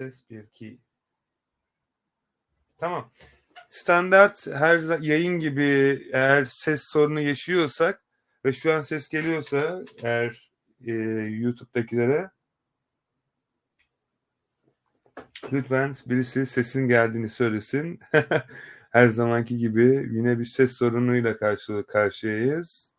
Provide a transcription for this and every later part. Ses 1, 2. Tamam. Standart her yayın gibi eğer ses sorunu yaşıyorsak ve şu an ses geliyorsa eğer YouTube'dakilere lütfen birisi sesin geldiğini söylesin. Her zamanki gibi yine bir ses sorunuyla karşıyayız.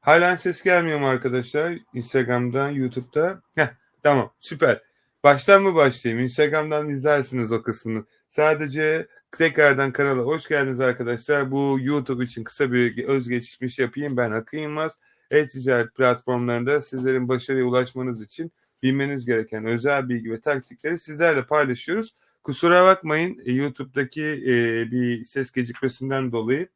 Halen ses gelmiyor mu arkadaşlar? Instagram'dan, YouTube'da. Heh, tamam, süper. Baştan mı başlayayım? Instagram'dan izlersiniz o kısmını. Sadece tekrardan kanala hoş geldiniz arkadaşlar. Bu YouTube için kısa bir özgeçmiş yapayım. Ben Akın Yılmaz. E-ticaret platformlarında sizlerin başarıya ulaşmanız için bilmeniz gereken özel bilgi ve taktikleri sizlerle paylaşıyoruz. Kusura bakmayın YouTube'daki bir ses gecikmesinden dolayı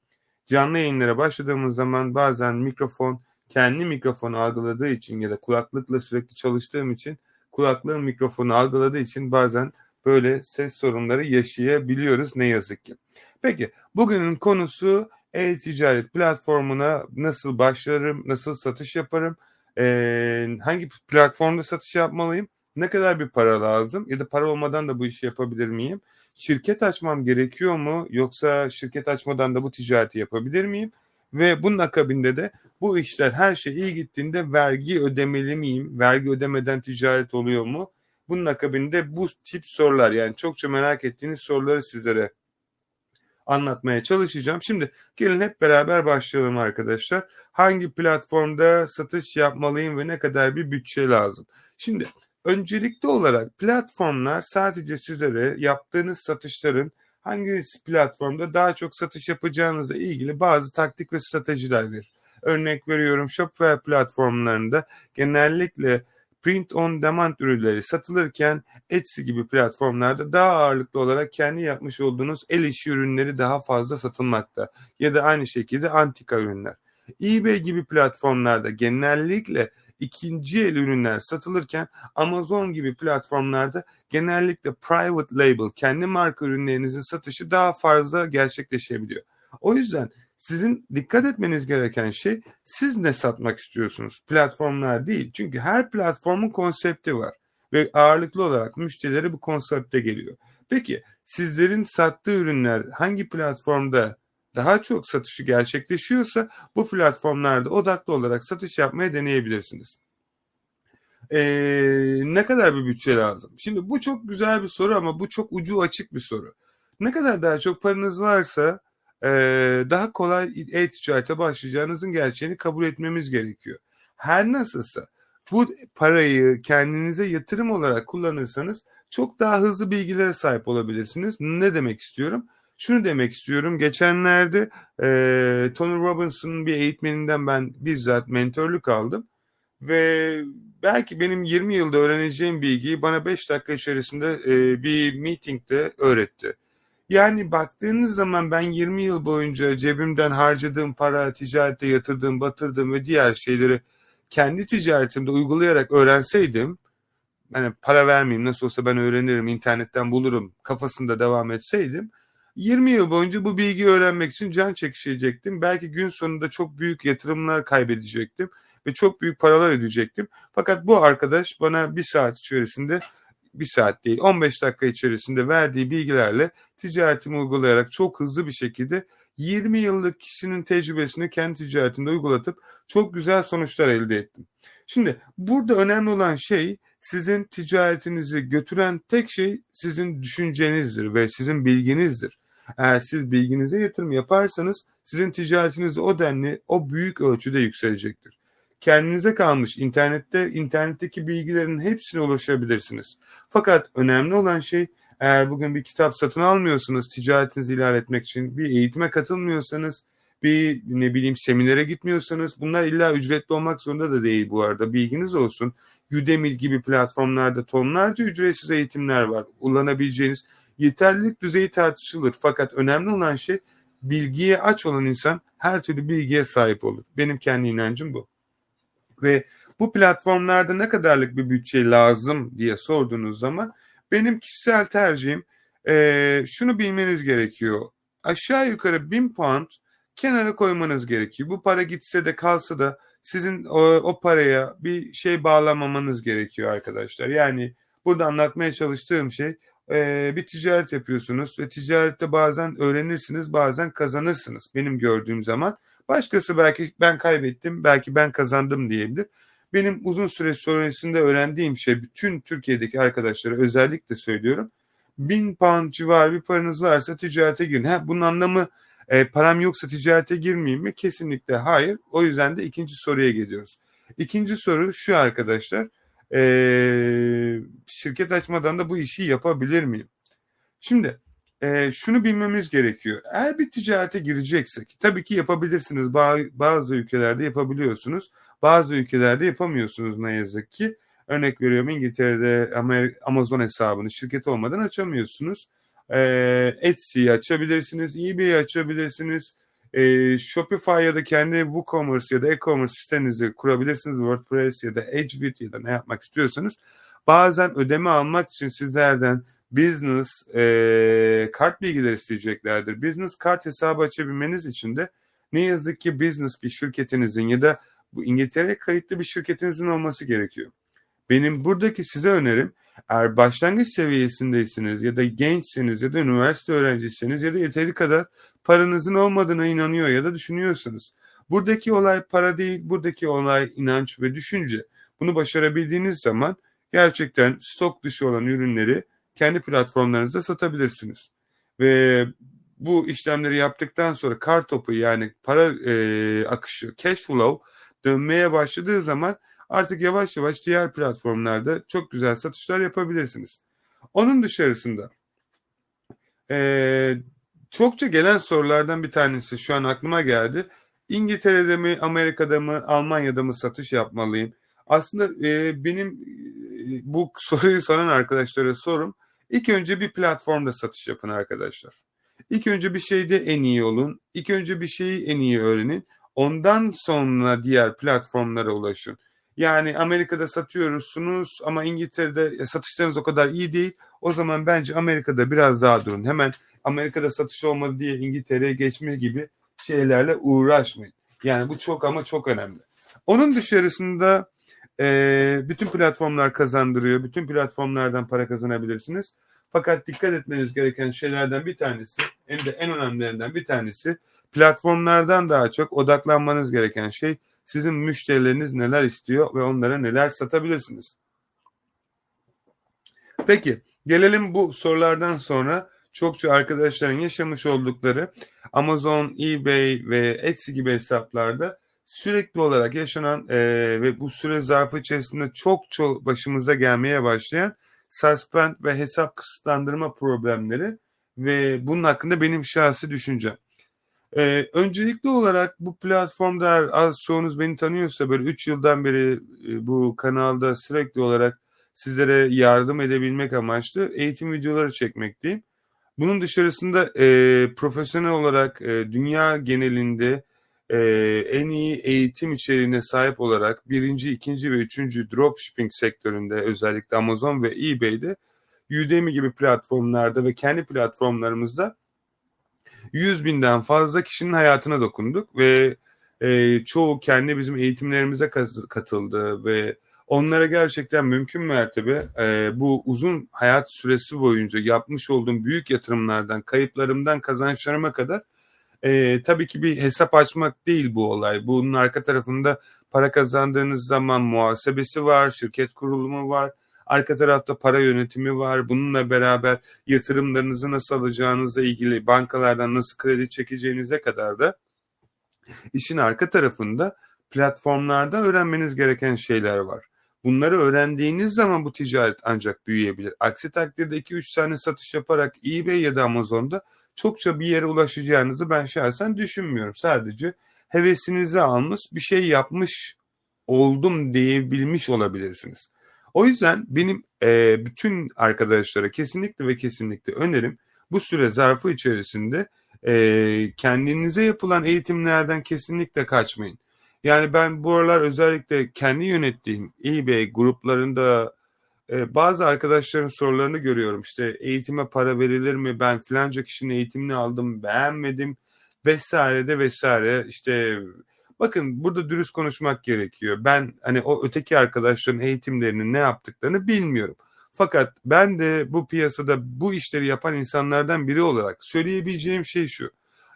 canlı yayınlara başladığımız zaman bazen mikrofon kendi mikrofonu algıladığı için ya da kulaklıkla sürekli çalıştığım için kulaklığın mikrofonu algıladığı için bazen böyle ses sorunları yaşayabiliyoruz ne yazık ki. Peki bugünün konusu e-ticaret platformuna nasıl başlarım, nasıl satış yaparım, hangi platformda satış yapmalıyım, ne kadar bir para lazım ya da para olmadan da bu işi yapabilir miyim, şirket açmam gerekiyor mu yoksa şirket açmadan da bu ticareti yapabilir miyim ve bunun akabinde de bu işler her şey iyi gittiğinde vergi ödemeli miyim, vergi ödemeden ticaret oluyor mu? Bunun akabinde bu tip sorular yani çokça merak ettiğiniz soruları sizlere anlatmaya çalışacağım. Şimdi gelin hep beraber başlayalım arkadaşlar. Hangi platformda satış yapmalıyım ve ne kadar bir bütçe lazım? Şimdi öncelikli olarak platformlar sadece sizlere yaptığınız satışların hangi platformda daha çok satış yapacağınızla ilgili bazı taktik ve stratejiler verir. Örnek veriyorum Shopify platformlarında genellikle print on demand ürünleri satılırken Etsy gibi platformlarda daha ağırlıklı olarak kendi yapmış olduğunuz el işi ürünleri daha fazla satılmakta ya da aynı şekilde antika ürünler. eBay gibi platformlarda genellikle ikinci el ürünler satılırken Amazon gibi platformlarda genellikle private label kendi marka ürünlerinizin satışı daha fazla gerçekleşebiliyor. O yüzden sizin dikkat etmeniz gereken şey siz ne satmak istiyorsunuz? Platformlar değil. Çünkü her platformun konsepti var ve ağırlıklı olarak müşterileri bu konsepte geliyor. Peki sizlerin sattığı ürünler hangi platformda daha çok satışı gerçekleşiyorsa bu platformlarda odaklı olarak satış yapmaya deneyebilirsiniz. Ne kadar bir bütçe lazım? Şimdi bu çok güzel bir soru ama bu çok ucu açık bir soru. Ne kadar daha çok paranız varsa daha kolay e-ticarete başlayacağınızın gerçeğini kabul etmemiz gerekiyor. Her nasılsa bu parayı kendinize yatırım olarak kullanırsanız çok daha hızlı bilgilere sahip olabilirsiniz. Ne demek istiyorum? Şunu demek istiyorum. Geçenlerde Tony Robbins'ın bir eğitmeninden ben bizzat mentörlük aldım. Ve belki benim 20 yılda öğreneceğim bilgiyi bana 5 dakika içerisinde bir meetingde öğretti. Yani baktığınız zaman ben 20 yıl boyunca cebimden harcadığım para, ticarete yatırdığım, batırdığım ve diğer şeyleri kendi ticaretimde uygulayarak öğrenseydim, yani para vermeyeyim nasıl olsa ben öğrenirim, internetten bulurum kafasında devam etseydim, 20 yıl boyunca bu bilgiyi öğrenmek için can çekişecektim. Belki gün sonunda çok büyük yatırımlar kaybedecektim ve çok büyük paralar ödeyecektim. Fakat bu arkadaş bana 15 dakika içerisinde verdiği bilgilerle ticaretimi uygulayarak çok hızlı bir şekilde 20 yıllık kişinin tecrübesini kendi ticaretimde uygulatıp çok güzel sonuçlar elde ettim. Şimdi burada önemli olan şey sizin ticaretinizi götüren tek şey sizin düşüncenizdir ve sizin bilginizdir. Eğer siz bilginize yatırım yaparsanız sizin ticaretiniz o büyük ölçüde yükselecektir. Kendinize kalmış internetteki bilgilerin hepsine ulaşabilirsiniz. Fakat önemli olan şey eğer bugün bir kitap satın almıyorsanız ticaretinizi ilerletmek için bir eğitime katılmıyorsanız bir seminere gitmiyorsanız bunlar illa ücretli olmak zorunda da değil bu arada bilginiz olsun. Udemy gibi platformlarda tonlarca ücretsiz eğitimler var. Kullanabileceğiniz yeterlilik düzeyi tartışılır fakat önemli olan şey bilgiye aç olan insan her türlü bilgiye sahip olur. Benim kendi inancım bu. Ve bu platformlarda ne kadarlık bir bütçe lazım diye sorduğunuz zaman benim kişisel tercihim şunu bilmeniz gerekiyor. Aşağı yukarı 1.000 pound kenara koymanız gerekiyor. Bu para gitse de kalsa da sizin o paraya bir şey bağlamamanız gerekiyor arkadaşlar. Yani Burada anlatmaya çalıştığım şey bir ticaret yapıyorsunuz ve ticarette bazen öğrenirsiniz, bazen kazanırsınız. Benim gördüğüm zaman başkası belki ben kaybettim, belki ben kazandım diyebilir. Benim uzun süre sonrasında öğrendiğim şey, bütün Türkiye'deki arkadaşlara özellikle söylüyorum. 1000 pound civarı bir paranız varsa ticarete girin. Bunun anlamı param yoksa ticarete girmeyeyim mi? Kesinlikle hayır. O yüzden de ikinci soruya geliyoruz. İkinci soru şu arkadaşlar. Şirket açmadan da bu işi yapabilir miyim? Şimdi şunu bilmemiz gerekiyor. Eğer bir ticarete gireceksek, tabii ki yapabilirsiniz. Bazı ülkelerde yapabiliyorsunuz. Bazı ülkelerde yapamıyorsunuz ne yazık ki. Örnek veriyorum, İngiltere'de Amazon hesabını şirket olmadan açamıyorsunuz. Etsy'yi açabilirsiniz, eBay'i açabilirsiniz. Shopify ya da kendi WooCommerce ya da e-commerce sitenizi kurabilirsiniz. WordPress ya da Edgewit ya da ne yapmak istiyorsanız. Bazen ödeme almak için sizlerden business kart bilgileri isteyeceklerdir. Business kart hesabı açabilmeniz için de ne yazık ki business bir şirketinizin ya da bu İngiltere'ye kayıtlı bir şirketinizin olması gerekiyor. Benim buradaki size önerim, eğer başlangıç seviyesindeysiniz ya da gençsiniz ya da üniversite öğrencisiniz ya da yeteri kadar paranızın olmadığına inanıyor ya da düşünüyorsunuz. Buradaki olay para değil, buradaki olay inanç ve düşünce. Bunu başarabildiğiniz zaman gerçekten stok dışı olan ürünleri kendi platformlarınızda satabilirsiniz. Ve bu işlemleri yaptıktan sonra kar topu, yani para akışı, cash flow dönmeye başladığı zaman artık yavaş yavaş diğer platformlarda çok güzel satışlar yapabilirsiniz. Onun dışarısında çokça gelen sorulardan bir tanesi şu an aklıma geldi. İngiltere'de mi, Amerika'da mı, Almanya'da mı satış yapmalıyım? Aslında benim bu soruyu soran arkadaşlara sorum, İlk önce bir platformda satış yapın arkadaşlar. İlk önce bir şeyde en iyi olun. İlk önce bir şeyi en iyi öğrenin. Ondan sonra diğer platformlara ulaşın. Yani Amerika'da satıyorsunuz ama İngiltere'de satışlarınız o kadar iyi değil. O zaman bence Amerika'da biraz daha durun. Hemen Amerika'da satış olmadı diye İngiltere'ye geçme gibi şeylerle uğraşmayın. Yani bu çok ama çok önemli. Onun dışarısında bütün platformlar kazandırıyor. Bütün platformlardan para kazanabilirsiniz. Fakat dikkat etmeniz gereken şeylerden bir tanesi, hem de en önemlilerinden bir tanesi, platformlardan daha çok odaklanmanız gereken şey, sizin müşterileriniz neler istiyor ve onlara neler satabilirsiniz. Peki, gelelim bu sorulardan sonra çokça arkadaşların yaşamış oldukları Amazon, eBay ve Etsy gibi hesaplarda sürekli olarak yaşanan ve bu süre zarfı içerisinde çok başımıza gelmeye başlayan suspend ve hesap kısıtlandırma problemleri ve bunun hakkında benim şahsi düşüncem. Öncelikli olarak bu platformda az çoğunuz beni tanıyorsa, böyle 3 yıldan beri bu kanalda sürekli olarak sizlere yardım edebilmek amaçlı eğitim videoları çekmekteyim. Bunun dışarısında profesyonel olarak dünya genelinde en iyi eğitim içeriğine sahip olarak 1. 2. ve 3. dropshipping sektöründe, özellikle Amazon ve eBay'de, Udemy gibi platformlarda ve kendi platformlarımızda 100.000'den fazla kişinin hayatına dokunduk ve çoğu kendi bizim eğitimlerimize katıldı ve onlara gerçekten mümkün mertebe bu uzun hayat süresi boyunca yapmış olduğum büyük yatırımlardan, kayıplarımdan kazançlarıma kadar tabii ki bir hesap açmak değil bu olay. Bunun arka tarafında para kazandığınız zaman muhasebesi var, şirket kurulumu var. Arka tarafta para yönetimi var. Bununla beraber yatırımlarınızı nasıl alacağınızla ilgili, bankalardan nasıl kredi çekeceğinize kadar da işin arka tarafında platformlarda öğrenmeniz gereken şeyler var. Bunları öğrendiğiniz zaman bu ticaret ancak büyüyebilir. Aksi takdirde 2-3 tane satış yaparak eBay ya da Amazon'da çokça bir yere ulaşacağınızı ben şahsen düşünmüyorum. Sadece hevesinizi almış, bir şey yapmış oldum diyebilmiş olabilirsiniz. O yüzden benim bütün arkadaşlara kesinlikle ve kesinlikle önerim, bu süre zarfı içerisinde kendinize yapılan eğitimlerden kesinlikle kaçmayın. Yani ben bu aralar özellikle kendi yönettiğim eBay gruplarında bazı arkadaşların sorularını görüyorum. İşte eğitime para verilir mi? Ben filanca kişinin eğitimini aldım, beğenmedim vesaire işte... Bakın, burada dürüst konuşmak gerekiyor. Ben hani o öteki arkadaşların eğitimlerini, ne yaptıklarını bilmiyorum. Fakat ben de bu piyasada bu işleri yapan insanlardan biri olarak söyleyebileceğim şey şu.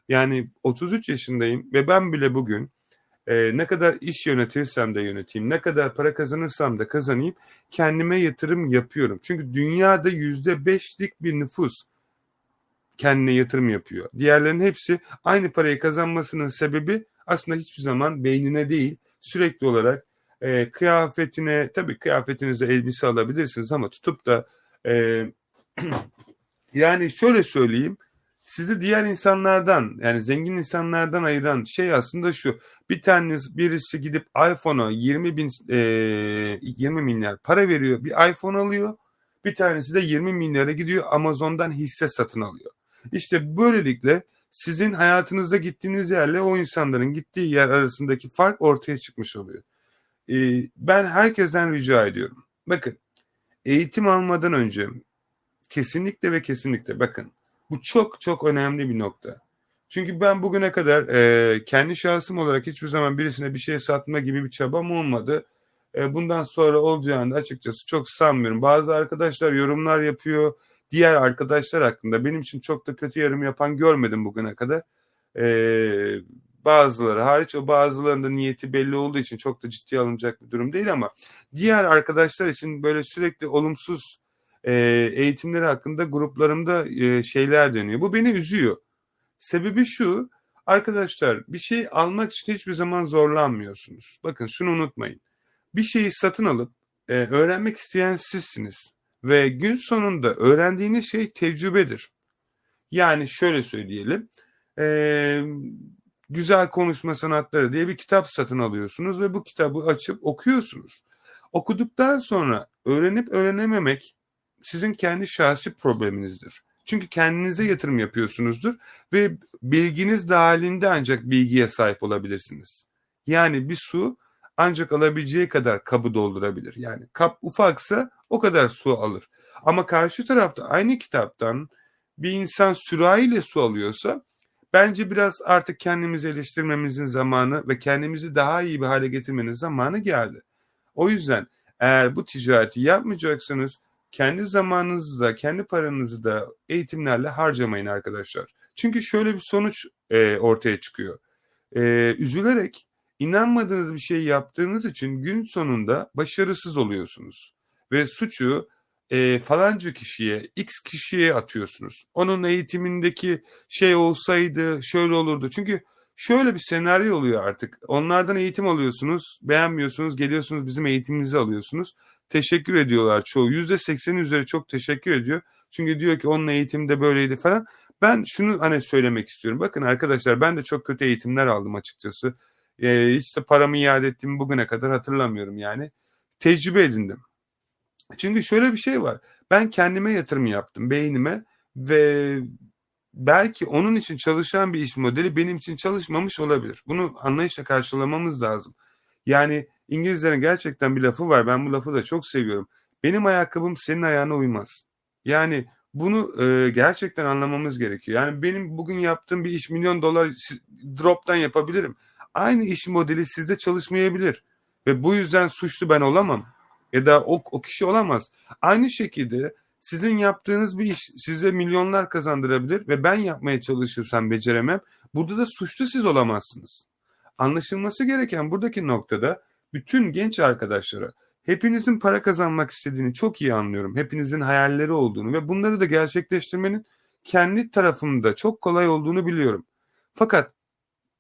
Yani 33 yaşındayım ve ben bile bugün ne kadar iş yönetirsem de yöneteyim, ne kadar para kazanırsam da kazanayım, kendime yatırım yapıyorum. Çünkü dünyada %5'lik bir nüfus kendine yatırım yapıyor. Diğerlerinin hepsi aynı parayı kazanmasının sebebi aslında hiçbir zaman beynine değil, sürekli olarak kıyafetine, tabii kıyafetinize elbise alabilirsiniz ama tutup da yani şöyle söyleyeyim, sizi diğer insanlardan, yani zengin insanlardan ayıran şey aslında şu: bir tanesi, birisi gidip iPhone'a 20 milyar para veriyor, bir iPhone alıyor, bir tanesi de 20 milyara gidiyor Amazon'dan hisse satın alıyor. İşte böylelikle sizin hayatınızda gittiğiniz yerle o insanların gittiği yer arasındaki fark ortaya çıkmış oluyor. Ben herkesten rica ediyorum. Bakın, eğitim almadan önce kesinlikle ve kesinlikle, bakın bu çok çok önemli bir nokta. Çünkü ben bugüne kadar kendi şahsım olarak hiçbir zaman birisine bir şey satma gibi bir çabam olmadı. Bundan sonra olacağını açıkçası çok sanmıyorum. Bazı arkadaşlar yorumlar yapıyor. Diğer arkadaşlar hakkında benim için çok da kötü yorum yapan görmedim bugüne kadar. Bazıları hariç, o bazılarının da niyeti belli olduğu için çok da ciddiye alınacak bir durum değil ama diğer arkadaşlar için böyle sürekli olumsuz eğitimleri hakkında gruplarımda şeyler dönüyor. Bu beni üzüyor. Sebebi şu: arkadaşlar, bir şey almak için hiçbir zaman zorlanmıyorsunuz. Bakın şunu unutmayın. Bir şeyi satın alıp öğrenmek isteyen sizsiniz. Ve gün sonunda öğrendiğiniz şey tecrübedir. Yani şöyle söyleyelim. Güzel Konuşma Sanatları diye bir kitap satın alıyorsunuz ve bu kitabı açıp okuyorsunuz. Okuduktan sonra öğrenip öğrenememek sizin kendi şahsi probleminizdir. Çünkü kendinize yatırım yapıyorsunuzdur ve bilginiz dahilinde ancak bilgiye sahip olabilirsiniz. Yani bir su ancak alabileceği kadar kabı doldurabilir. Yani kap ufaksa o kadar su alır. Ama karşı tarafta aynı kitaptan bir insan sürahiyle su alıyorsa, bence biraz artık kendimizi eleştirmemizin zamanı ve kendimizi daha iyi bir hale getirmenin zamanı geldi. O yüzden eğer bu ticareti yapmayacaksanız, kendi zamanınızı da kendi paranızı da eğitimlerle harcamayın arkadaşlar. Çünkü şöyle bir sonuç ortaya çıkıyor. Üzülerek inanmadığınız bir şey yaptığınız için gün sonunda başarısız oluyorsunuz. Ve suçu falanca kişiye, X kişiye atıyorsunuz. Onun eğitimindeki şey olsaydı şöyle olurdu. Çünkü şöyle bir senaryo oluyor artık. Onlardan eğitim alıyorsunuz, beğenmiyorsunuz, geliyorsunuz bizim eğitimimizi alıyorsunuz. Teşekkür ediyorlar çoğu. %80'in üzeri çok teşekkür ediyor. Çünkü diyor ki onun eğitimde böyleydi falan. Ben şunu hani söylemek istiyorum. Bakın arkadaşlar, ben de çok kötü eğitimler aldım açıkçası. Hiç de paramı iade ettiğimi bugüne kadar hatırlamıyorum yani. Tecrübe edindim. Çünkü şöyle bir şey var. Ben kendime yatırım yaptım, beynime, ve belki onun için çalışan bir iş modeli benim için çalışmamış olabilir. Bunu anlayışla karşılamamız lazım. Yani İngilizlerin gerçekten bir lafı var. Ben bu lafı da çok seviyorum. Benim ayakkabım senin ayağına uymaz. Yani bunu gerçekten anlamamız gerekiyor. Yani benim bugün yaptığım bir iş $1 milyon drop'tan yapabilirim. Aynı iş modeli sizde çalışmayabilir. Ve bu yüzden suçlu ben olamam. Ya da o kişi olamaz. Aynı şekilde sizin yaptığınız bir iş size milyonlar kazandırabilir ve ben yapmaya çalışırsam beceremem. Burada da suçlu siz olamazsınız. Anlaşılması gereken buradaki noktada, bütün genç arkadaşlara, hepinizin para kazanmak istediğini çok iyi anlıyorum. Hepinizin hayalleri olduğunu ve bunları da gerçekleştirmenin kendi tarafımda çok kolay olduğunu biliyorum. Fakat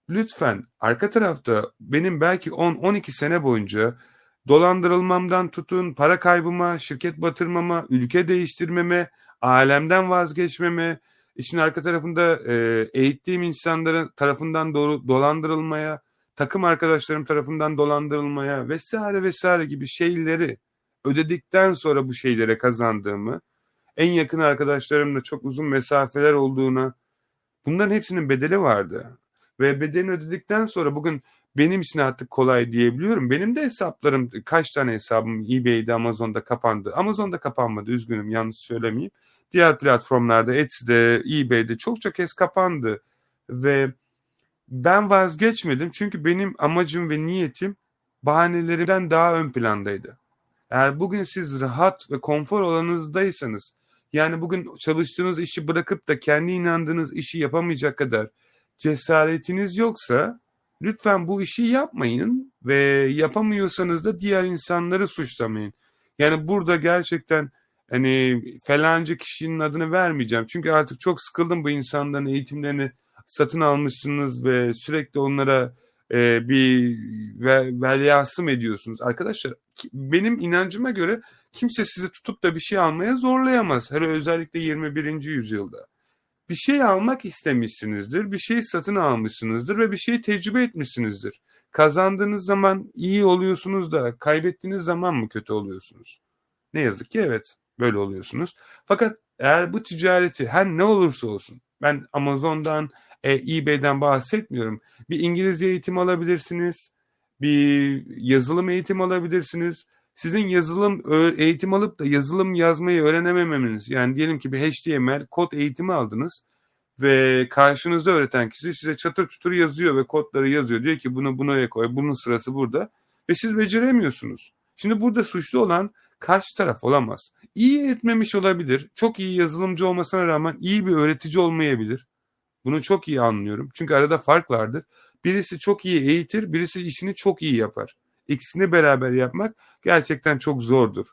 lütfen arka tarafta benim belki 10-12 sene boyunca dolandırılmamdan tutun, para kaybıma, şirket batırmama, ülke değiştirmeme, alemden vazgeçmeme, işin arka tarafında eğittiğim insanların tarafından dolandırılmaya, takım arkadaşlarım tarafından dolandırılmaya vesaire vesaire gibi şeyleri ödedikten sonra bu şeylere kazandığımı, en yakın arkadaşlarımla çok uzun mesafeler olduğuna, bunların hepsinin bedeli vardı. Ve bedelini ödedikten sonra bugün benim için artık kolay diyebiliyorum. Benim de hesaplarım, kaç tane hesabım eBay'de, Amazon'da kapandı. Amazon'da kapanmadı, üzgünüm, yanlış söylemeyeyim. Diğer platformlarda, Etsy'de, eBay'de çokça kez kapandı. Ve ben vazgeçmedim çünkü benim amacım ve niyetim bahanelerimden daha ön plandaydı. Eğer bugün siz rahat ve konfor alanınızdaysanız, yani bugün çalıştığınız işi bırakıp da kendi inandığınız işi yapamayacak kadar cesaretiniz yoksa lütfen bu işi yapmayın ve yapamıyorsanız da diğer insanları suçlamayın. Yani burada gerçekten hani falanca kişinin adını vermeyeceğim. Çünkü artık çok sıkıldım, bu insanların eğitimlerini satın almışsınız ve sürekli onlara bir veliasım ediyorsunuz. Arkadaşlar benim inancıma göre kimse sizi tutup da bir şey almaya zorlayamaz. Hele özellikle 21. yüzyılda. Bir şey almak istemişsinizdir, bir şey satın almışsınızdır ve bir şey tecrübe etmişsinizdir. Kazandığınız zaman iyi oluyorsunuz da kaybettiğiniz zaman mı kötü oluyorsunuz? Ne yazık ki evet, böyle oluyorsunuz. Fakat eğer bu ticareti her ne olursa olsun, ben Amazon'dan, eBay'den bahsetmiyorum. Bir İngilizce eğitim alabilirsiniz, bir yazılım eğitim alabilirsiniz. Sizin yazılım eğitim alıp da yazılım yazmayı öğrenememeniz, yani diyelim ki bir HTML kod eğitimi aldınız ve karşınızda öğreten kişi size çatır çutur yazıyor ve kodları yazıyor. Diyor ki bunu buna koy, bunun sırası burada ve siz beceremiyorsunuz. Şimdi burada suçlu olan karşı taraf olamaz. İyi etmemiş olabilir, çok iyi yazılımcı olmasına rağmen iyi bir öğretici olmayabilir. Bunu çok iyi anlıyorum çünkü arada fark vardır. Birisi çok iyi eğitir, birisi işini çok iyi yapar. İkisini beraber yapmak gerçekten çok zordur.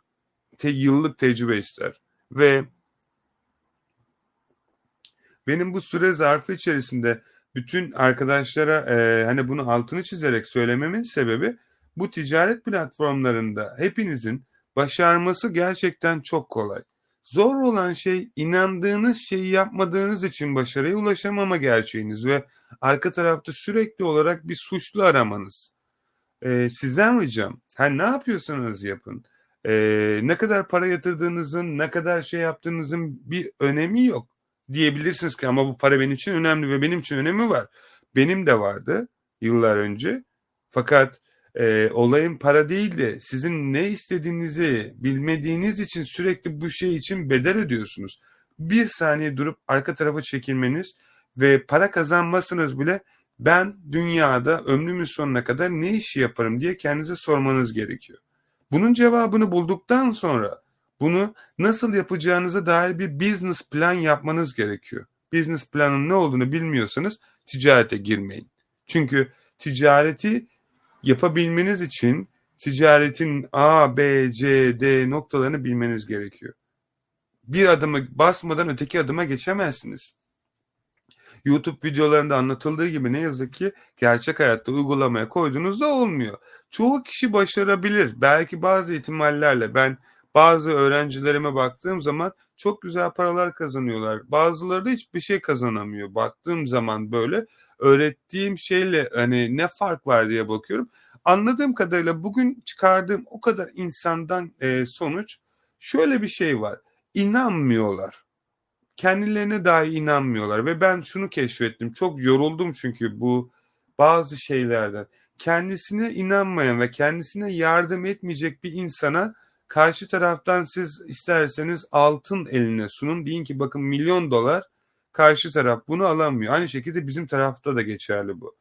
Yıllık tecrübe ister. Ve benim bu süre zarfı içerisinde bütün arkadaşlara hani bunu altını çizerek söylememin sebebi, bu ticaret platformlarında hepinizin başarması gerçekten çok kolay. Zor olan şey inandığınız şeyi yapmadığınız için başarıya ulaşamama gerçeğiniz ve arka tarafta sürekli olarak bir suçlu aramanız. Sizden ricam, ne yapıyorsanız yapın, ne kadar para yatırdığınızın, ne kadar şey yaptığınızın bir önemi yok. Diyebilirsiniz ki ama bu para benim için önemli ve benim için önemi var. Benim de vardı yıllar önce. Fakat olayın para değil de sizin ne istediğinizi bilmediğiniz için sürekli bu şey için bedel ödüyorsunuz. Bir saniye durup arka tarafa çekilmeniz ve para kazanmasınız bile, ben dünyada ömrümün sonuna kadar ne işi yaparım diye kendinize sormanız gerekiyor. Bunun cevabını bulduktan sonra bunu nasıl yapacağınıza dair bir business plan yapmanız gerekiyor. Business planın ne olduğunu bilmiyorsanız ticarete girmeyin. Çünkü ticareti yapabilmeniz için ticaretin A, B, C, D noktalarını bilmeniz gerekiyor. Bir adımı basmadan öteki adıma geçemezsiniz. YouTube videolarında anlatıldığı gibi ne yazık ki gerçek hayatta uygulamaya koyduğunuzda olmuyor. Çoğu kişi başarabilir. Belki bazı ihtimallerle, ben bazı öğrencilerime baktığım zaman çok güzel paralar kazanıyorlar. Bazıları da hiçbir şey kazanamıyor. Baktığım zaman böyle öğrettiğim şeyle hani ne fark var diye bakıyorum. Anladığım kadarıyla bugün çıkardığım o kadar insandan sonuç şöyle bir şey var. İnanmıyorlar. Kendilerine dahi inanmıyorlar ve ben şunu keşfettim. Çok yoruldum çünkü bu bazı şeylerden. Kendisine inanmayan ve kendisine yardım etmeyecek bir insana karşı taraftan siz isterseniz altın eline sunun. Deyin ki bakın $1,000,000, karşı taraf bunu alamıyor. Aynı şekilde bizim tarafta da geçerli bu.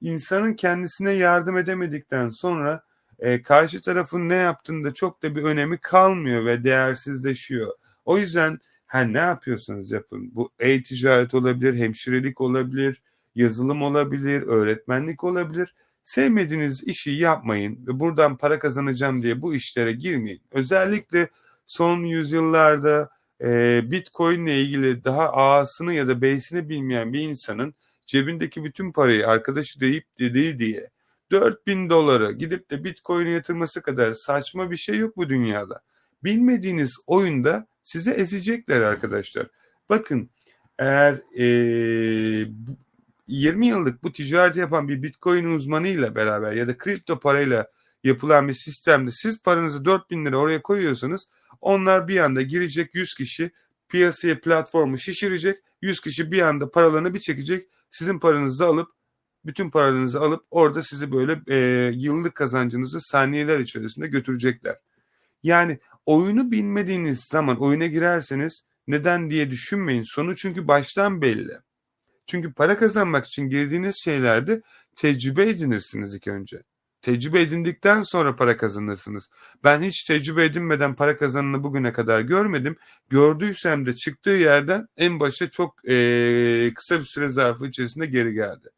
İnsanın kendisine yardım edemedikten sonra karşı tarafın ne yaptığında çok da bir önemi kalmıyor ve değersizleşiyor. O yüzden ne yapıyorsanız yapın. Bu e-ticaret olabilir, hemşirelik olabilir, yazılım olabilir, öğretmenlik olabilir. Sevmediğiniz işi yapmayın ve buradan para kazanacağım diye bu işlere girmeyin. Özellikle son yüzyıllarda Bitcoin ile ilgili daha A'sını ya da B'sini bilmeyen bir insanın cebindeki bütün parayı arkadaşı deyip dediği diye $4,000 gidip de Bitcoin'e yatırması kadar saçma bir şey yok bu dünyada. Bilmediğiniz oyunda sizi ezecekler arkadaşlar. Bakın eğer 20 yıllık bu ticareti yapan bir Bitcoin uzmanıyla beraber ya da kripto parayla yapılan bir sistemde siz paranızı $4,000 oraya koyuyorsanız, onlar bir anda girecek 100 kişi piyasaya, platformu şişirecek, 100 kişi bir anda paralarını bir çekecek, sizin paranızı alıp bütün paranızı alıp orada sizi böyle yıllık kazancınızı saniyeler içerisinde götürecekler. Yani oyunu bilmediğiniz zaman oyuna girerseniz neden diye düşünmeyin. Sonu çünkü baştan belli. Çünkü para kazanmak için girdiğiniz şeylerde tecrübe edinirsiniz ilk önce. Tecrübe edindikten sonra para kazanırsınız. Ben hiç tecrübe edinmeden para kazanını bugüne kadar görmedim. Gördüysem de çıktığı yerden en başta çok kısa bir süre zarfı içerisinde geri geldi.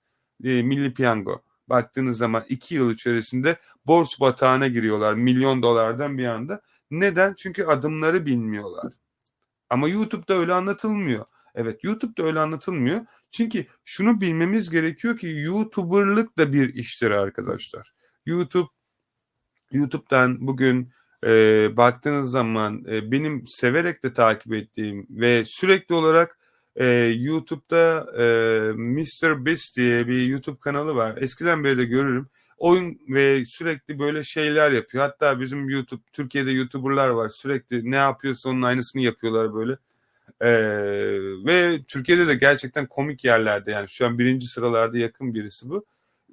Milli Piyango. Baktığınız zaman 2 yıl içerisinde borç batağına giriyorlar. Milyon dolardan bir anda. Neden? Çünkü adımları bilmiyorlar. Ama YouTube'da öyle anlatılmıyor. Evet, YouTube'da öyle anlatılmıyor. Çünkü şunu bilmemiz gerekiyor ki YouTuber'lık da bir iştir arkadaşlar. YouTube'dan bugün baktığınız zaman benim severek de takip ettiğim ve sürekli olarak YouTube'da Mr. Beast diye bir YouTube kanalı var. Eskiden beri de görürüm. Oyun ve sürekli böyle şeyler yapıyor. Hatta bizim YouTube, Türkiye'de YouTuber'lar var. Sürekli ne yapıyorsa onun aynısını yapıyorlar böyle. Ve Türkiye'de de gerçekten komik yerlerde, yani şu an 1. sıralarda yakın birisi bu.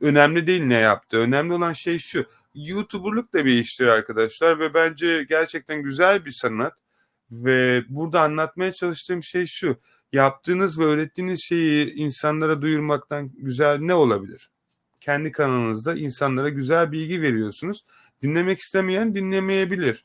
Önemli değil ne yaptı. Önemli olan şey şu. YouTuber'lık da bir iştir arkadaşlar ve bence gerçekten güzel bir sanat. Ve burada anlatmaya çalıştığım şey şu. Yaptığınız ve öğrettiğiniz şeyi insanlara duyurmaktan güzel ne olabilir? Kendi kanalınızda insanlara güzel bilgi veriyorsunuz. Dinlemek istemeyen dinlemeyebilir.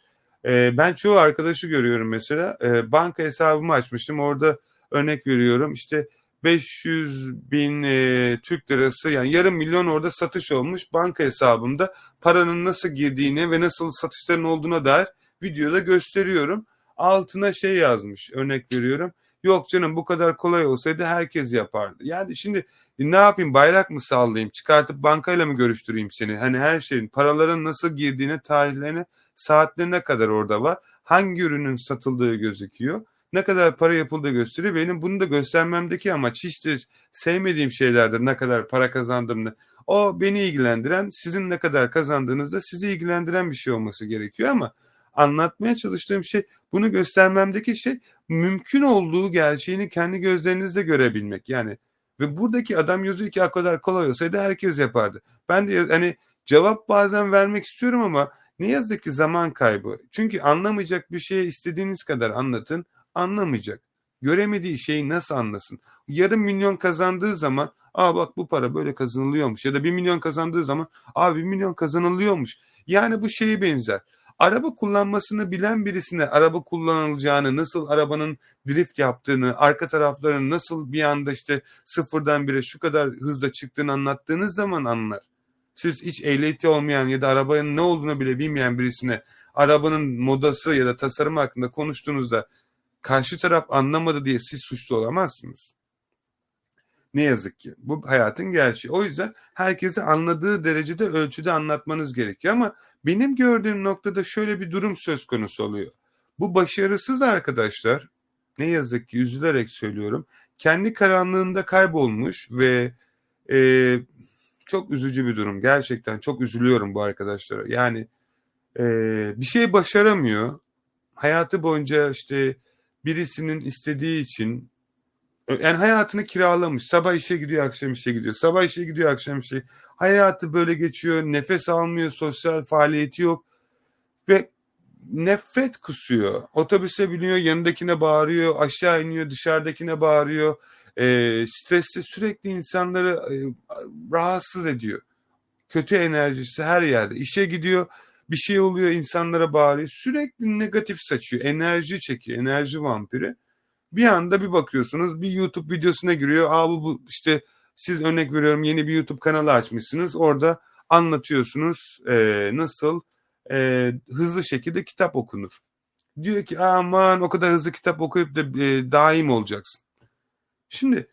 Ben çoğu arkadaşı görüyorum mesela. Banka hesabımı açmıştım. Orada örnek veriyorum. İşte 500.000 Türk lirası, yani yarım milyon orada satış olmuş. Banka hesabımda paranın nasıl girdiğine ve nasıl satışların olduğuna dair videoda gösteriyorum. Altına şey yazmış, örnek veriyorum. Yok canım, bu kadar kolay olsaydı herkes yapardı. Yani şimdi ne yapayım, bayrak mı sallayayım, çıkartıp bankayla mı görüştüreyim seni? Hani her şeyin, paraların nasıl girdiğine, tarihlerine, saatlerine kadar orada var. Hangi ürünün satıldığı gözüküyor. Ne kadar para yapıldığı gösteriyor. Benim bunu da göstermemdeki amaç hiç de sevmediğim şeylerdir, ne kadar para kazandığımı. O beni ilgilendiren, sizin ne kadar kazandığınızda sizi ilgilendiren bir şey olması gerekiyor ama anlatmaya çalıştığım şey, bunu göstermemdeki şey, mümkün olduğu gerçeğini kendi gözlerinizle görebilmek. Yani ve buradaki adam yazıyor ki o kadar kolay olsaydı herkes yapardı. Ben de hani cevap bazen vermek istiyorum ama ne yazık ki zaman kaybı. Çünkü anlamayacak bir şeye istediğiniz kadar anlatın, anlamayacak. Göremediği şeyi nasıl anlasın? Yarım milyon kazandığı zaman, aa bak bu para böyle kazanılıyormuş, ya da 1 milyon kazandığı zaman, aa 1 milyon kazanılıyormuş. Yani bu şeye benzer. Araba kullanmasını bilen birisine araba kullanılacağını, nasıl arabanın drift yaptığını, arka taraflarının nasıl bir anda işte 0'dan 1'e şu kadar hızla çıktığını anlattığınız zaman anlar. Siz hiç ehliyeti olmayan ya da arabanın ne olduğunu bile bilmeyen birisine arabanın modası ya da tasarımı hakkında konuştuğunuzda karşı taraf anlamadı diye siz suçlu olamazsınız. Ne yazık ki. Bu hayatın gerçeği. O yüzden herkesi anladığı derecede, ölçüde anlatmanız gerekiyor ama benim gördüğüm noktada şöyle bir durum söz konusu oluyor. Bu başarısız arkadaşlar, ne yazık ki üzülerek söylüyorum, kendi karanlığında kaybolmuş ve çok üzücü bir durum. Gerçekten çok üzülüyorum bu arkadaşlara. Yani bir şey başaramıyor. Hayatı boyunca işte birisinin istediği için, yani hayatını kiralamış. Sabah işe gidiyor, akşam işe gidiyor. Sabah işe gidiyor, akşam işe. Hayatı böyle geçiyor. Nefes almıyor. Sosyal faaliyeti yok. Ve nefret kusuyor. Otobüse biniyor. Yanındakine bağırıyor. Aşağı iniyor. Dışarıdakine bağırıyor. Stresle sürekli insanları rahatsız ediyor. Kötü enerjisi her yerde. İşe gidiyor. Bir şey oluyor. İnsanlara bağırıyor. Sürekli negatif saçıyor. Enerji çekiyor. Enerji vampiri. Bir anda bir bakıyorsunuz bir YouTube videosuna giriyor. Aa bu işte, siz örnek veriyorum yeni bir YouTube kanalı açmışsınız. Orada anlatıyorsunuz nasıl hızlı şekilde kitap okunur. Diyor ki aman o kadar hızlı kitap okuyup da daim olacaksın. Şimdi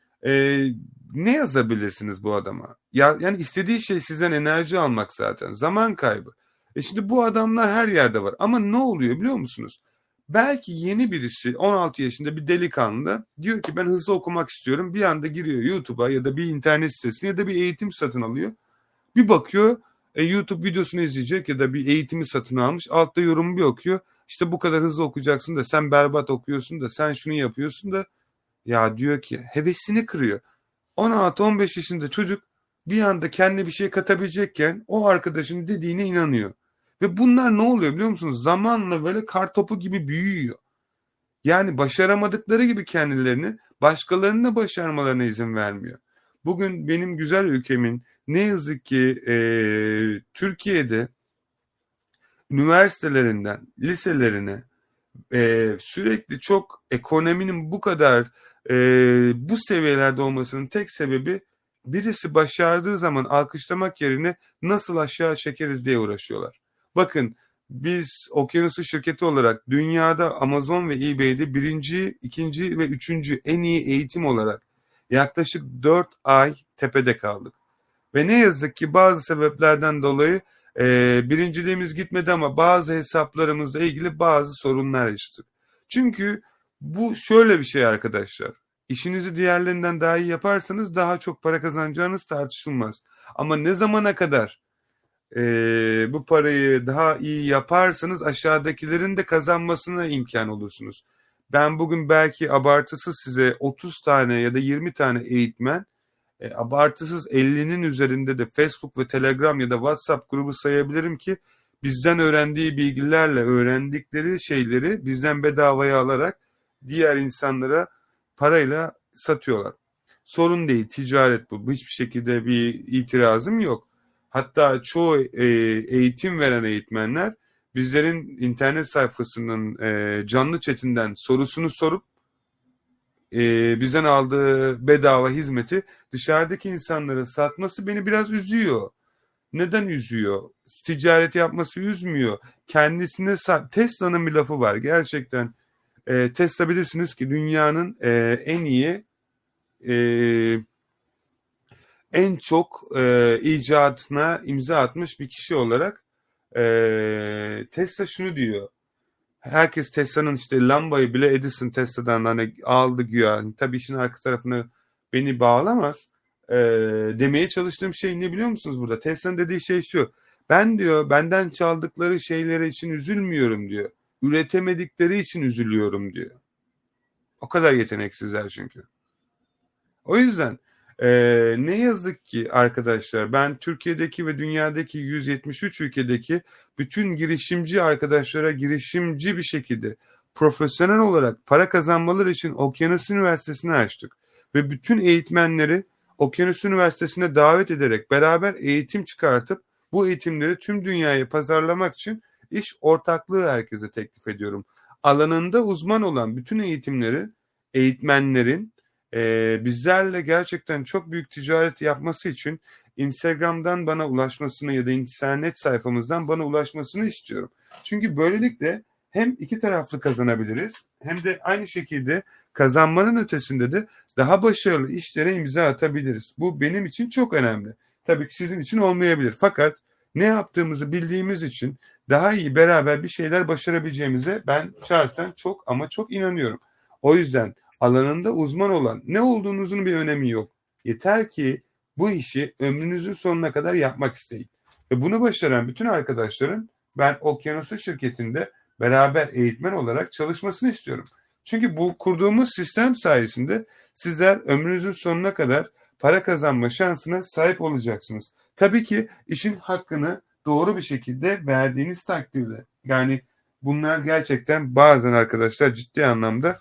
ne yazabilirsiniz bu adama? Ya, yani istediği şey sizden enerji almak zaten. Zaman kaybı. Şimdi bu adamlar her yerde var. Ama ne oluyor biliyor musunuz? Belki yeni birisi 16 yaşında bir delikanlı diyor ki ben hızlı okumak istiyorum. Bir anda giriyor YouTube'a ya da bir internet sitesine ya da bir eğitim satın alıyor. Bir bakıyor YouTube videosunu izleyecek ya da bir eğitimi satın almış. Altta yorumu bir okuyor. İşte bu kadar hızlı okuyacaksın da sen berbat okuyorsun da sen şunu yapıyorsun da. Ya diyor ki hevesini kırıyor. 16-15 yaşında çocuk bir anda kendine bir şey katabilecekken o arkadaşın dediğine inanıyor. Ve bunlar ne oluyor biliyor musunuz? Zamanla böyle kartopu gibi büyüyor. Yani başaramadıkları gibi kendilerini başkalarının da başarmalarına izin vermiyor. Bugün benim güzel ülkemin ne yazık ki Türkiye'de üniversitelerinden liselerine sürekli çok ekonominin bu kadar bu seviyelerde olmasının tek sebebi birisi başardığı zaman alkışlamak yerine nasıl aşağı çekeriz diye uğraşıyorlar. Bakın biz Okyanus Şirketi olarak dünyada Amazon ve eBay'de 1., 2. ve 3. en iyi eğitim olarak yaklaşık 4 ay tepede kaldık. Ve ne yazık ki bazı sebeplerden dolayı birinciliğimiz gitmedi ama bazı hesaplarımızla ilgili bazı sorunlar yaşadık. Çünkü bu şöyle bir şey arkadaşlar. İşinizi diğerlerinden daha iyi yaparsanız daha çok para kazanacağınız tartışılmaz. Ama ne zamana kadar bu parayı daha iyi yaparsanız aşağıdakilerin de kazanmasına imkan olursunuz. Ben bugün belki abartısız size 30 tane ya da 20 tane eğitmen, abartısız 50'nin üzerinde de Facebook ve Telegram ya da WhatsApp grubu sayabilirim ki bizden öğrendiği bilgilerle öğrendikleri şeyleri bizden bedavaya alarak diğer insanlara parayla satıyorlar. Sorun değil, ticaret bu. Hiçbir şekilde bir itirazım yok. Hatta çoğu eğitim veren eğitmenler bizlerin internet sayfasının canlı chatinden sorusunu sorup bizden aldığı bedava hizmeti dışarıdaki insanlara satması beni biraz üzüyor. Neden üzüyor? Ticaret yapması üzmüyor. Kendisine Tesla'nın bir lafı var gerçekten. Tesla bilirsiniz ki dünyanın en iyi, en çok icadına imza atmış bir kişi olarak Tesla şunu diyor. Herkes Tesla'nın işte lambayı bile Edison Tesla'dan hani aldı güya. Tabii işin arka tarafını beni bağlamaz. Demeye çalıştığım şey ne biliyor musunuz burada? Tesla'nın dediği şey şu. Ben diyor benden çaldıkları şeyleri için üzülmüyorum diyor. Üretemedikleri için üzülüyorum diyor. O kadar yeteneksizler çünkü. O yüzden ne yazık ki arkadaşlar ben Türkiye'deki ve dünyadaki 173 ülkedeki bütün girişimci arkadaşlara girişimci bir şekilde profesyonel olarak para kazanmaları için Okyanus Üniversitesi'ni açtık. Ve bütün eğitmenleri Okyanus Üniversitesi'ne davet ederek beraber eğitim çıkartıp bu eğitimleri tüm dünyaya pazarlamak için İş ortaklığı herkese teklif ediyorum. Alanında uzman olan bütün eğitimleri, eğitmenlerin bizlerle gerçekten çok büyük ticaret yapması için Instagram'dan bana ulaşmasını ya da internet sayfamızdan bana ulaşmasını istiyorum. Çünkü böylelikle hem iki taraflı kazanabiliriz hem de aynı şekilde kazanmanın ötesinde de daha başarılı işlere imza atabiliriz. Bu benim için çok önemli. Tabii ki sizin için olmayabilir. Fakat ne yaptığımızı bildiğimiz için daha iyi beraber bir şeyler başarabileceğimize ben şahsen çok ama çok inanıyorum. O yüzden alanında uzman olan ne olduğunuzun bir önemi yok. Yeter ki bu işi ömrünüzün sonuna kadar yapmak isteyin. Ve bunu başaran bütün arkadaşların ben Okyanus Şirketi'nde beraber eğitmen olarak çalışmasını istiyorum. Çünkü bu kurduğumuz sistem sayesinde sizler ömrünüzün sonuna kadar para kazanma şansına sahip olacaksınız. Tabii ki işin hakkını doğru bir şekilde verdiğiniz takdirde. Yani bunlar gerçekten bazen arkadaşlar ciddi anlamda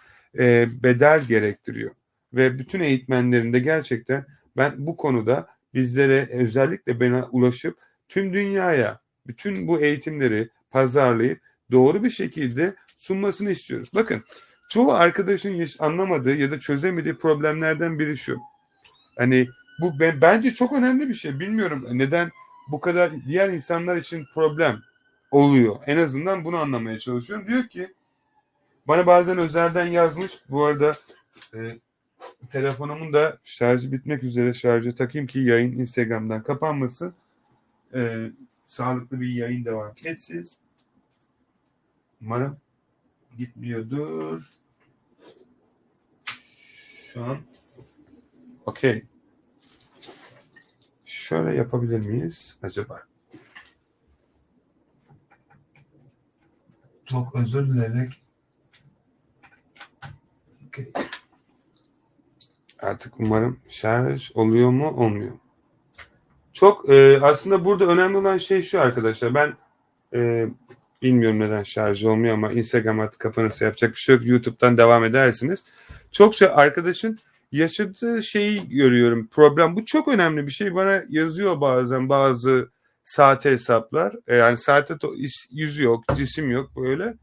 bedel gerektiriyor. Ve bütün eğitmenlerin de gerçekten ben bu konuda bizlere özellikle bana ulaşıp tüm dünyaya bütün bu eğitimleri pazarlayıp doğru bir şekilde sunmasını istiyoruz. Bakın çoğu arkadaşın hiç anlamadığı ya da çözemediği problemlerden biri şu. Hani bu bence çok önemli bir şey. Bilmiyorum neden bu kadar diğer insanlar için problem oluyor. En azından bunu anlamaya çalışıyorum. Diyor ki bana bazen özelden yazmış. Bu arada telefonumun da şarjı bitmek üzere şarja takayım ki yayın Instagram'dan kapanmasın. Sağlıklı bir yayın devam etsin. Umarım gitmiyordur. Şu an okey. Şöyle yapabilir miyiz acaba? Çok özür dileyerek. Okay. Artık umarım şarj oluyor mu? Olmuyor. Çok aslında burada önemli olan şey şu arkadaşlar. Ben bilmiyorum neden şarj olmuyor ama Instagram artık kapanırsa yapacak bir şey yok. YouTube'dan devam edersiniz. Çokça arkadaşın yaşadığı şeyi görüyorum. Problem bu, çok önemli bir şey. Bana yazıyor bazen bazı saate hesaplar. Yani saate yüzü yok, cisim yok böyle.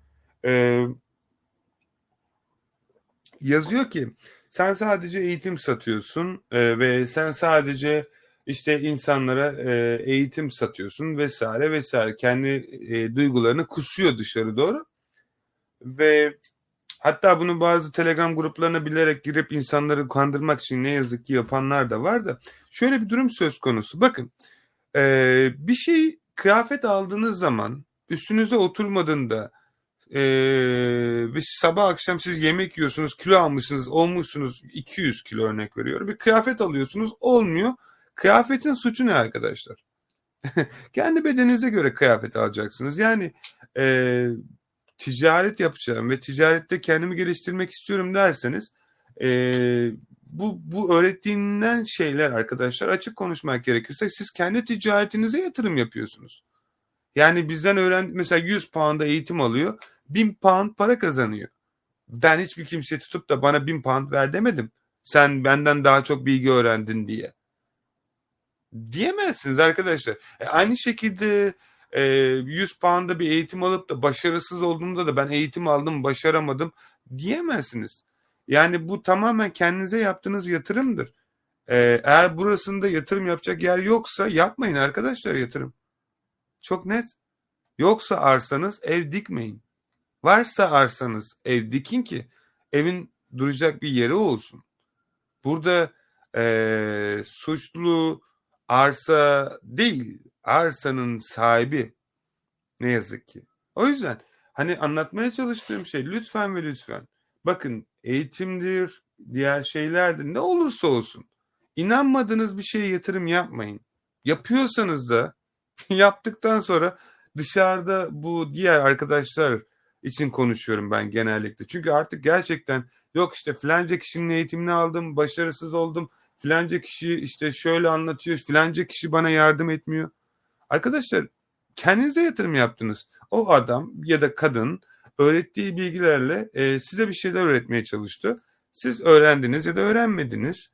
Yazıyor ki sen sadece eğitim satıyorsun ve sen sadece işte insanlara eğitim satıyorsun vesaire vesaire. Kendi duygularını kusuyor dışarı doğru. Ve hatta bunu bazı Telegram gruplarına bilerek girip insanları kandırmak için ne yazık ki yapanlar da var da. Şöyle bir durum söz konusu. Bakın bir şey, kıyafet aldığınız zaman üstünüze oturmadığında ve sabah akşam siz yemek yiyorsunuz, kilo almışsınız, olmuşsunuz 200 kilo örnek veriyorum. Bir kıyafet alıyorsunuz, olmuyor. Kıyafetin suçu ne arkadaşlar? Kendi bedeninize göre kıyafet alacaksınız. Yani ticaret yapacağım ve ticarette kendimi geliştirmek istiyorum derseniz bu öğrettiğinden şeyler arkadaşlar, açık konuşmak gerekirse siz kendi ticaretinize yatırım yapıyorsunuz. Yani bizden mesela 100 pound'a eğitim alıyor, 1000 pound para kazanıyor. Ben hiçbir kimseye tutup da bana 1000 pound ver demedim. Sen benden daha çok bilgi öğrendin diye. Diyemezsiniz arkadaşlar. Aynı şekilde 100 pound'a bir eğitim alıp da başarısız olduğumda da ben eğitim aldım, başaramadım diyemezsiniz. Yani bu tamamen kendinize yaptığınız yatırımdır. Eğer burasında yatırım yapacak yer yoksa yapmayın arkadaşlar yatırım. Çok net. Yoksa arsanız ev dikmeyin. Varsa arsanız ev dikin ki evin duracak bir yeri olsun. Burada suçlu arsa değil, arsanın sahibi ne yazık ki. O yüzden hani anlatmaya çalıştığım şey, lütfen ve lütfen bakın, eğitimdir, diğer şeylerdir, ne olursa olsun inanmadığınız bir şeye yatırım yapmayın. Yapıyorsanız da yaptıktan sonra dışarıda, bu diğer arkadaşlar için konuşuyorum ben genellikle. Çünkü artık gerçekten yok işte filanca kişinin eğitimini aldım, başarısız oldum. Filanca kişi işte şöyle anlatıyor, filanca kişi bana yardım etmiyor. Arkadaşlar kendinize yatırım yaptınız. O adam ya da kadın öğrettiği bilgilerle size bir şeyler öğretmeye çalıştı. Siz öğrendiniz ya da öğrenmediniz.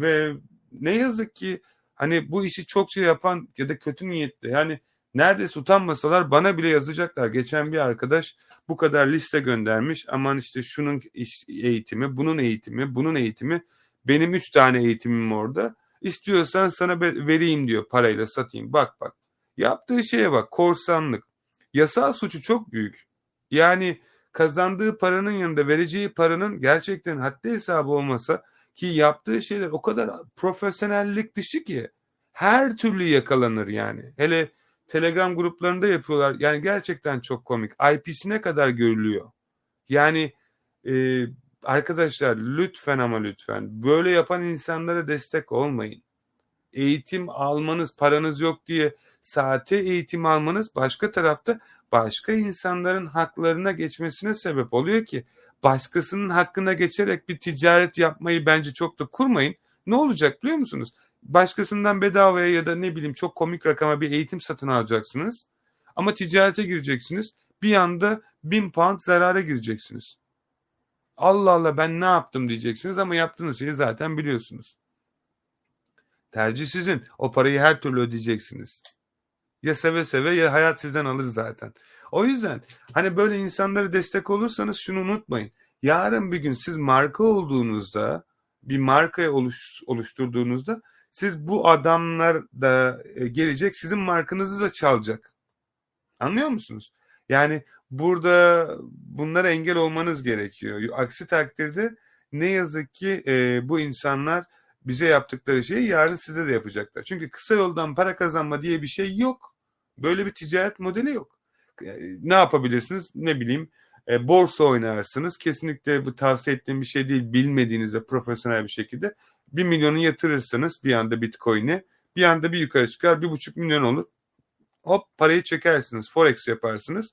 Ve ne yazık ki hani bu işi çokça yapan ya da kötü niyetli, yani neredeyse utanmasalar bana bile yazacaklar. Geçen bir arkadaş bu kadar liste göndermiş. Aman işte şunun eğitimi, bunun eğitimi, bunun eğitimi. Benim 3 tane eğitimim orada. İstiyorsan sana vereyim diyor, parayla satayım. Bak bak. Yaptığı şeye bak. Korsanlık. Yasal suçu çok büyük. Yani kazandığı paranın yanında vereceği paranın gerçekten haddi hesabı olmasa, ki yaptığı şeyler o kadar profesyonellik dışı ki her türlü yakalanır yani. Hele Telegram gruplarında yapıyorlar. Yani gerçekten çok komik. IP'sine kadar görülüyor. Yani arkadaşlar lütfen ama lütfen böyle yapan insanlara destek olmayın. Eğitim almanız, paranız yok diye saate eğitim almanız başka tarafta başka insanların haklarına geçmesine sebep oluyor ki başkasının hakkına geçerek bir ticaret yapmayı bence çok da kurmayın. Ne olacak biliyor musunuz? Başkasından bedavaya ya da ne bileyim çok komik rakama bir eğitim satın alacaksınız ama ticarete gireceksiniz. Bir anda 1000 pound zarara gireceksiniz. Allah Allah ben ne yaptım diyeceksiniz ama yaptığınız şeyi zaten biliyorsunuz. Tercih sizin. O parayı her türlü ödeyeceksiniz. Ya seve seve ya hayat sizden alır zaten. O yüzden hani böyle insanlara destek olursanız şunu unutmayın. Yarın bir gün siz marka olduğunuzda, bir markayı oluşturduğunuzda siz bu adamlar da gelecek sizin markanızı da çalacak. Anlıyor musunuz? Yani burada bunlara engel olmanız gerekiyor. Aksi takdirde ne yazık ki bu insanlar bize yaptıkları şeyi yarın size de yapacaklar. Çünkü kısa yoldan para kazanma diye bir şey yok. Böyle bir ticaret modeli yok. Ne yapabilirsiniz? Ne bileyim borsa oynarsınız. Kesinlikle bu tavsiye ettiğim bir şey değil. Bilmediğinizde profesyonel bir şekilde 1 milyonu yatırırsınız bir anda Bitcoin'e. Bir anda bir yukarı çıkar 1,5 milyon olur. Hop parayı çekersiniz. Forex yaparsınız.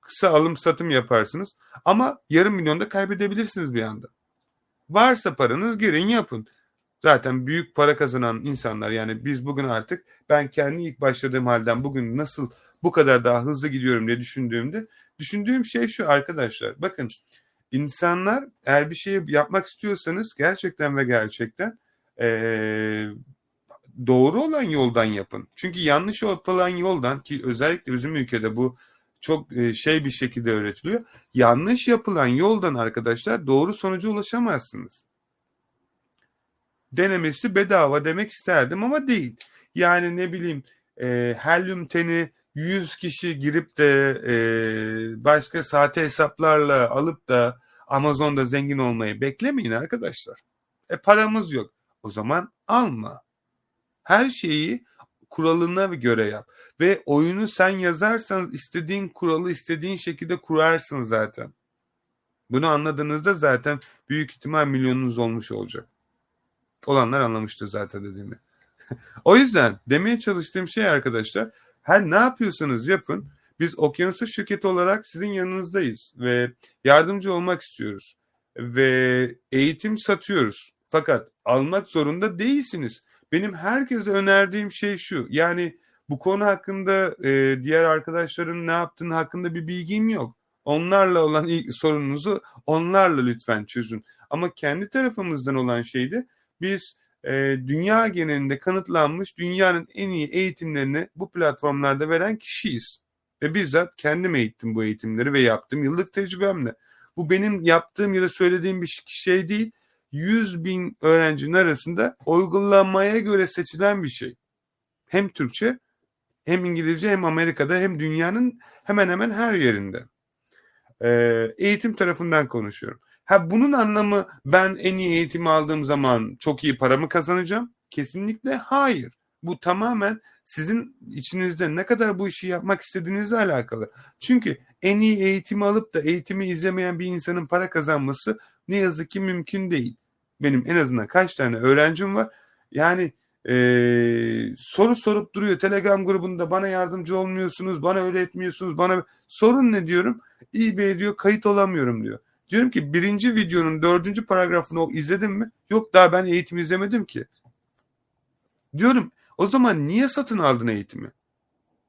Kısa alım satım yaparsınız. Ama yarım milyonda kaybedebilirsiniz bir anda. Varsa paranız girin yapın. Zaten büyük para kazanan insanlar, yani biz bugün artık ben kendi ilk başladığım halden bugün nasıl bu kadar daha hızlı gidiyorum diye düşündüğüm şey şu arkadaşlar. Bakın İnsanlar eğer bir şey yapmak istiyorsanız gerçekten ve gerçekten doğru olan yoldan yapın. Çünkü yanlış olan yoldan, ki özellikle bizim ülkede bu çok şey bir şekilde öğretiliyor. Yanlış yapılan yoldan arkadaşlar doğru sonuca ulaşamazsınız. Denemesi bedava demek isterdim ama değil. Yani ne bileyim helyum teni 100 kişi girip de başka sahte hesaplarla alıp da Amazon'da zengin olmayı beklemeyin arkadaşlar. Paramız yok. O zaman alma. Her şeyi kuralına göre yap. Ve oyunu sen yazarsanız istediğin kuralı istediğin şekilde kurarsın zaten. Bunu anladığınızda zaten büyük ihtimal milyonunuz olmuş olacak. Olanlar anlamıştır zaten dediğimi. O yüzden demeye çalıştığım şey arkadaşlar, her ne yapıyorsanız yapın. Biz Okyanus Şirketi olarak sizin yanınızdayız ve yardımcı olmak istiyoruz. Ve eğitim satıyoruz. Fakat almak zorunda değilsiniz. Benim herkese önerdiğim şey şu. Yani bu konu hakkında diğer arkadaşların ne yaptığını hakkında bir bilgim yok. Onlarla olan sorununuzu onlarla lütfen çözün. Ama kendi tarafımızdan olan şey de biz dünya genelinde kanıtlanmış dünyanın en iyi eğitimlerini bu platformlarda veren kişiyiz. Ve bizzat kendim eğittim bu eğitimleri ve yaptım yıllık tecrübemle. Bu benim yaptığım ya da söylediğim bir şey değil. 100.000 öğrencinin arasında uygulamaya göre seçilen bir şey. Hem Türkçe, hem İngilizce, hem Amerika'da, hem dünyanın hemen hemen her yerinde. Eğitim tarafından konuşuyorum. Bunun anlamı ben en iyi eğitimi aldığım zaman çok iyi paramı kazanacağım? Kesinlikle hayır. Bu tamamen sizin içinizde ne kadar bu işi yapmak istediğinizle alakalı. Çünkü en iyi eğitimi alıp da eğitimi izlemeyen bir insanın para kazanması ne yazık ki mümkün değil. Benim en azından kaç tane öğrencim var. Yani soru sorup duruyor. Telegram grubunda bana yardımcı olmuyorsunuz, bana öyle etmiyorsunuz, bana sorun ne diyorum. eBay diyor, kayıt olamıyorum diyor. Diyorum ki 1. videonun 4. paragrafını izledin mi? Yok, daha ben eğitim izlemedim ki. Diyorum o zaman niye satın aldın eğitimi?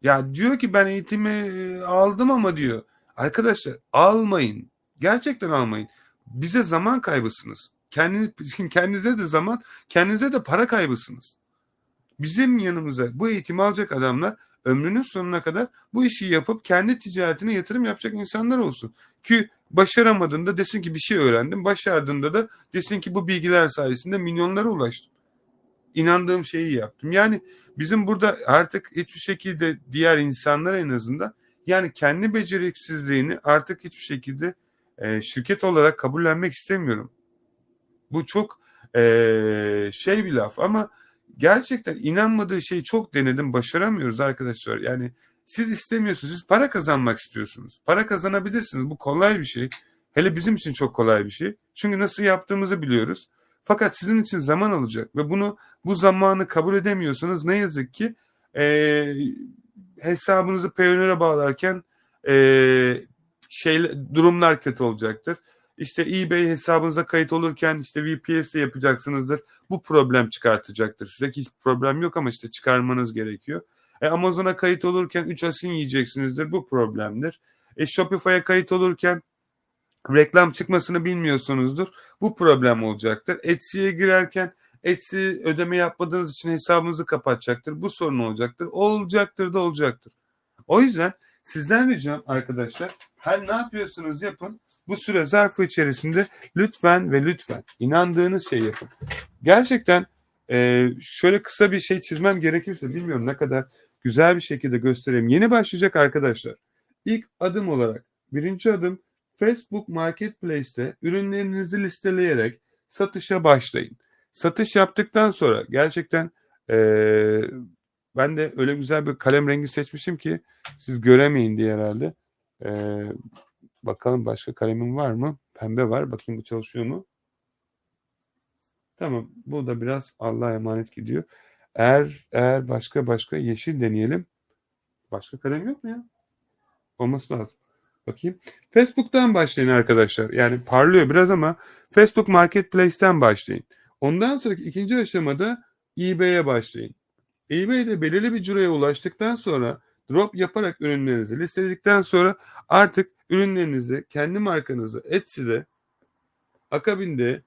Ya diyor ki ben eğitimi aldım ama diyor. Arkadaşlar almayın. Gerçekten almayın. Bize zaman kaybısınız. Kendinize de zaman, kendinize de para kaybısınız. Bizim yanımıza bu eğitimi alacak adamlar ömrünün sonuna kadar bu işi yapıp kendi ticaretine yatırım yapacak insanlar olsun. Ki başaramadığında desin ki bir şey öğrendim. Başardığında da desin ki bu bilgiler sayesinde milyonlara ulaştım. İnandığım şeyi yaptım. Yani bizim burada artık hiçbir şekilde diğer insanlara en azından yani kendi beceriksizliğini artık hiçbir şekilde şirket olarak kabullenmek istemiyorum. Bu çok şey bir laf ama gerçekten inanmadığı şeyi çok denedim, başaramıyoruz arkadaşlar. Yani siz istemiyorsunuz, siz para kazanmak istiyorsunuz. Para kazanabilirsiniz, bu kolay bir şey. Hele bizim için çok kolay bir şey. Çünkü nasıl yaptığımızı biliyoruz. Fakat sizin için zaman alacak ve bu zamanı kabul edemiyorsanız ne yazık ki hesabınızı Payoneer'e bağlarken durumlar kötü olacaktır. İşte eBay hesabınıza kayıt olurken işte VPS ile yapacaksınızdır. Bu problem çıkartacaktır. Size hiç problem yok ama işte çıkarmanız gerekiyor. Amazon'a kayıt olurken 3 asin yiyeceksinizdir. Bu problemdir. Shopify'a kayıt olurken reklam çıkmasını bilmiyorsunuzdur. Bu problem olacaktır. Etsy'ye girerken Etsy ödeme yapmadığınız için hesabınızı kapatacaktır. Bu sorun olacaktır. Olacaktır da olacaktır. O yüzden sizden ricam arkadaşlar, her ne yapıyorsunuz yapın. Bu süre zarfı içerisinde lütfen ve lütfen inandığınız şeyi yapın. Gerçekten şöyle kısa bir şey çizmem gerekirse bilmiyorum ne kadar güzel bir şekilde göstereyim. Yeni başlayacak arkadaşlar. İlk adım olarak 1. adım Facebook Marketplace'te ürünlerinizi listeleyerek satışa başlayın. Satış yaptıktan sonra gerçekten ben de öyle güzel bir kalem rengi seçmişim ki siz göremeyin diye herhalde. Bakalım başka kalemim var mı? Pembe var. Bakayım bu çalışıyor mu? Tamam. Bu da biraz Allah'a emanet gidiyor. Eğer başka yeşil deneyelim. Başka kalem yok mu ya? Olması lazım. Bakayım. Facebook'tan başlayın arkadaşlar. Yani parlıyor biraz ama Facebook Marketplace'ten başlayın. Ondan sonraki 2. aşamada eBay'e başlayın. eBay'de belirli bir cüreye ulaştıktan sonra drop yaparak ürünlerinizi listeledikten sonra artık ürünlerinizi kendi markanızı Etsy'de Akabinde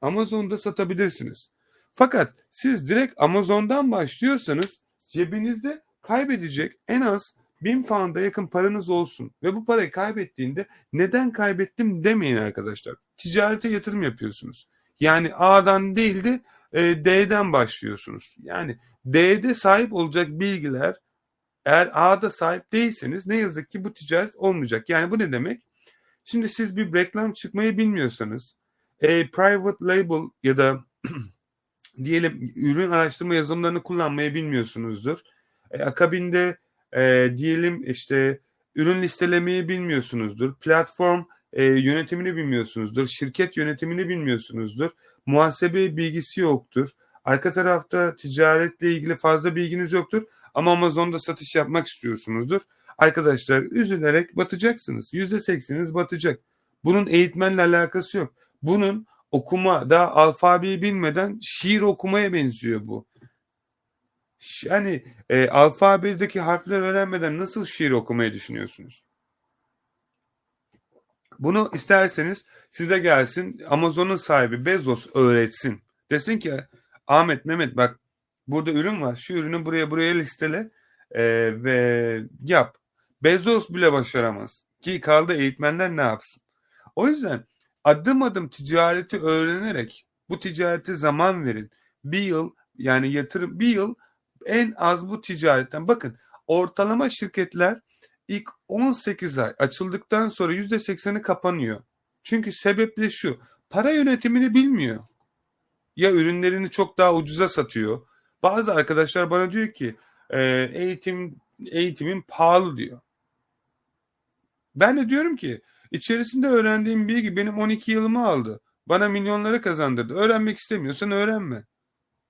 Amazon'da satabilirsiniz. Fakat siz direkt Amazon'dan başlıyorsanız cebinizde kaybedecek en az 1000 pound'a yakın paranız olsun. Ve bu parayı kaybettiğinde neden kaybettim demeyin arkadaşlar. Ticarete yatırım yapıyorsunuz. Yani A'dan değil de D'den başlıyorsunuz. Yani D'de sahip olacak bilgiler eğer A'da sahip değilseniz ne yazık ki bu ticaret olmayacak. Yani bu ne demek? Şimdi siz bir reklam çıkmayı bilmiyorsanız private label ya da diyelim ürün araştırma yazılımlarını kullanmayı bilmiyorsunuzdur. Akabinde diyelim işte ürün listelemeyi bilmiyorsunuzdur. Platform yönetimini bilmiyorsunuzdur. Şirket yönetimini bilmiyorsunuzdur. Muhasebe bilgisi yoktur. Arka tarafta ticaretle ilgili fazla bilginiz yoktur. Ama Amazon'da satış yapmak istiyorsunuzdur. Arkadaşlar üzülerek batacaksınız. %80'iniz batacak. Bunun eğitmenle alakası yok. Bunun okuma, daha alfabeyi bilmeden şiir okumaya benziyor bu. Yani alfabedeki harfler öğrenmeden nasıl şiir okumayı düşünüyorsunuz? Bunu isterseniz size gelsin Amazon'un sahibi Bezos öğretsin. Desin ki Ahmet, Mehmet bak burada ürün var. Şu ürünü buraya listele ve yap. Bezos bile başaramaz. Ki kaldı eğitmenler ne yapsın? O yüzden adım adım ticareti öğrenerek bu ticarete zaman verin. Bir yıl yani yatırım bir yıl en az bu ticaretten. Bakın ortalama şirketler ilk 18 ay açıldıktan sonra %80'i kapanıyor. Çünkü sebep de şu. Para yönetimini bilmiyor. Ya ürünlerini çok daha ucuza satıyor. Bazı arkadaşlar bana diyor ki eğitimin pahalı diyor. Ben de diyorum ki içerisinde öğrendiğim bilgi benim 12 yılımı aldı. Bana milyonları kazandırdı. Öğrenmek istemiyorsan öğrenme.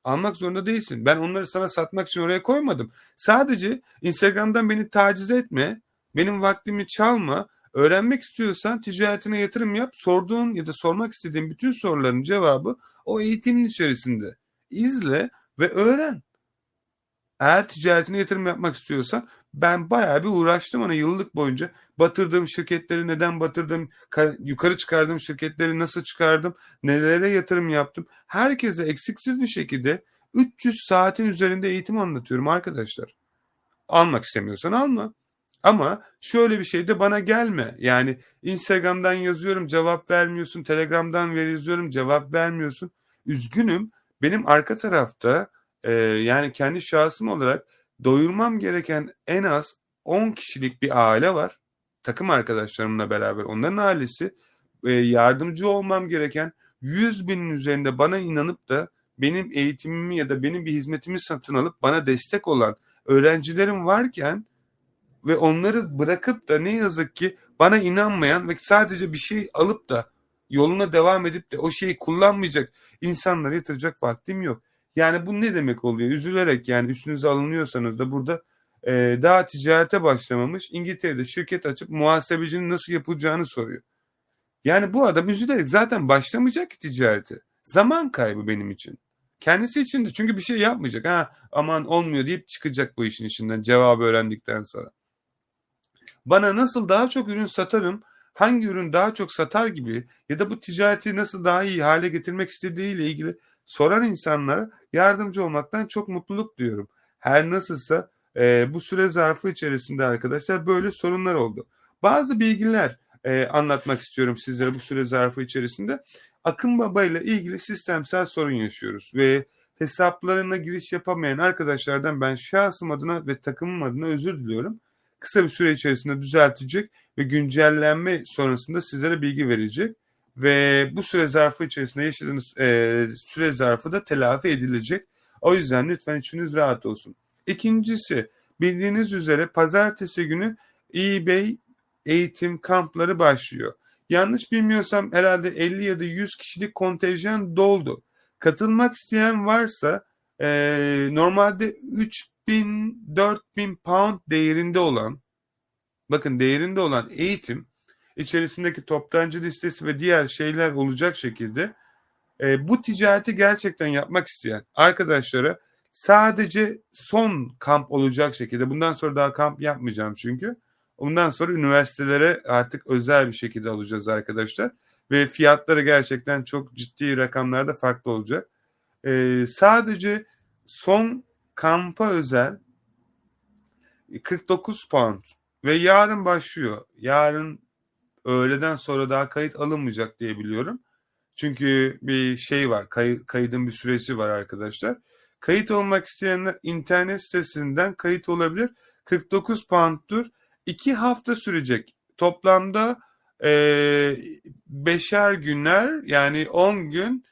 Almak zorunda değilsin. Ben onları sana satmak için oraya koymadım. Sadece Instagram'dan beni taciz etme, benim vaktimi çalma, öğrenmek istiyorsan ticaretine yatırım yap, sorduğun ya da sormak istediğin bütün soruların cevabı o eğitimin içerisinde. İzle ve öğren. Eğer ticaretine yatırım yapmak istiyorsan ben bayağı bir uğraştım ona yıllık boyunca. Batırdığım şirketleri neden batırdım, yukarı çıkardığım şirketleri nasıl çıkardım, nelere yatırım yaptım. Herkese eksiksiz bir şekilde 300 saatin üzerinde eğitim anlatıyorum arkadaşlar. Almak istemiyorsan alma. Ama şöyle bir şey de bana gelme. Yani Instagram'dan yazıyorum cevap vermiyorsun, Telegram'dan yazıyorum cevap vermiyorsun. Üzgünüm. Benim arka tarafta yani kendi şahsım olarak doyurmam gereken en az 10 kişilik bir aile var. Takım arkadaşlarımla beraber onların ailesi. Yardımcı olmam gereken 100.000'in üzerinde bana inanıp da benim eğitimimi ya da benim bir hizmetimi satın alıp bana destek olan öğrencilerim varken ve onları bırakıp da ne yazık ki bana inanmayan ve sadece bir şey alıp da yoluna devam edip de o şeyi kullanmayacak insanlara yatıracak vaktim yok. Yani bu ne demek oluyor? Üzülerek yani üstünüze alınıyorsanız da burada daha ticarete başlamamış İngiltere'de şirket açıp muhasebecinin nasıl yapılacağını soruyor. Yani bu adam üzülerek zaten başlamayacak ki ticarete. Zaman kaybı benim için. Kendisi için de çünkü bir şey yapmayacak. Ha aman olmuyor deyip çıkacak bu işin içinden cevabı öğrendikten sonra. Bana nasıl daha çok ürün satarım, hangi ürün daha çok satar gibi ya da bu ticareti nasıl daha iyi hale getirmek istediğiyle ilgili soran insanlara yardımcı olmaktan çok mutluluk duyuyorum. Her nasılsa bu süre zarfı içerisinde arkadaşlar böyle sorunlar oldu. Bazı bilgiler anlatmak istiyorum sizlere bu süre zarfı içerisinde. Akın Baba ile ilgili sistemsel sorun yaşıyoruz ve hesaplarına giriş yapamayan arkadaşlardan ben şahsım adına ve takımım adına özür diliyorum. Kısa bir süre içerisinde düzeltecek ve güncellenme sonrasında sizlere bilgi verecek. Ve bu süre zarfı içerisinde yaşadığınız süre zarfı da telafi edilecek. O yüzden lütfen içiniz rahat olsun. İkincisi, bildiğiniz üzere pazartesi günü eBay eğitim kampları başlıyor. Yanlış bilmiyorsam herhalde 50 ya da 100 kişilik kontenjan doldu. Katılmak isteyen varsa normalde 3.000-4.000 pound değerinde olan, bakın değerinde olan eğitim içerisindeki toptancı listesi ve diğer şeyler olacak şekilde bu ticareti gerçekten yapmak isteyen arkadaşlara sadece son kamp olacak şekilde, bundan sonra daha kamp yapmayacağım çünkü bundan sonra üniversitelere artık özel bir şekilde alacağız arkadaşlar. ve fiyatları gerçekten çok ciddi rakamlarda farklı olacak. Sadece son kampa özel 49 pound ve yarın başlıyor. Yarın öğleden sonra daha kayıt alınmayacak diye biliyorum. Çünkü bir şey var, kaydın bir süresi var arkadaşlar. Kayıt olmak isteyenler internet sitesinden kayıt olabilir. 49 pound'tur. 2 hafta sürecek. Toplamda 5'er günler, yani 10 gün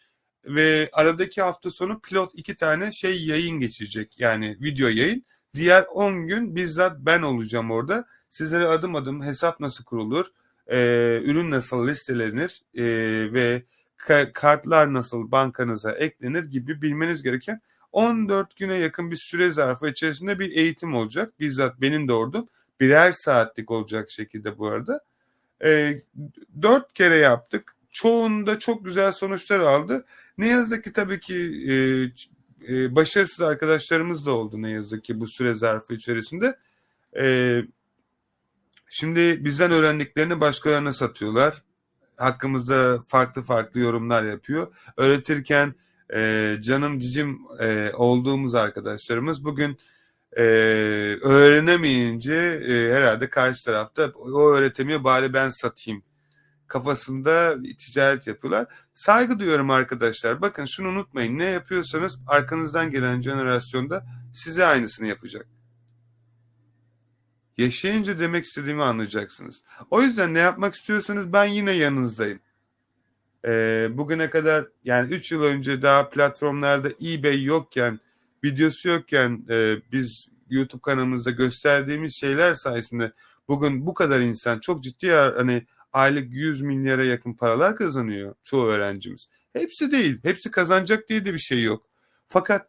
ve aradaki hafta sonu pilot 2 tane şey yayın geçecek. Yani video yayın. Diğer 10 gün bizzat ben olacağım orada. Sizlere adım adım hesap nasıl kurulur, ürün nasıl listelenir ve kartlar nasıl bankanıza eklenir gibi bilmeniz gereken 14 güne yakın bir süre zarfı içerisinde bir eğitim olacak. Bizzat benim de ordum. Birer saatlik olacak şekilde bu arada. 4 kere yaptık. Çoğunda çok güzel sonuçlar aldı. Ne yazık ki tabii ki başarısız arkadaşlarımız da oldu ne yazık ki bu süre zarfı içerisinde. Şimdi bizden öğrendiklerini başkalarına satıyorlar. Hakkımızda farklı farklı yorumlar yapıyor. Öğretirken canım cicim olduğumuz arkadaşlarımız bugün öğrenemeyince herhalde karşı tarafta o öğretemiyor, bari ben satayım kafasında ticaret yapıyorlar. Saygı duyuyorum arkadaşlar. Bakın şunu unutmayın. Ne yapıyorsanız arkanızdan gelen jenerasyonda size aynısını yapacak. Yaşayınca demek istediğimi anlayacaksınız. O yüzden ne yapmak istiyorsanız ben yine yanınızdayım. Bugüne kadar, yani 3 yıl önce daha platformlarda eBay yokken, videosu yokken biz YouTube kanalımızda gösterdiğimiz şeyler sayesinde bugün bu kadar insan çok ciddi, hani aylık 100 milyara yakın paralar kazanıyor çoğu öğrencimiz. Hepsi değil. Hepsi kazanacak diye de bir şey yok. Fakat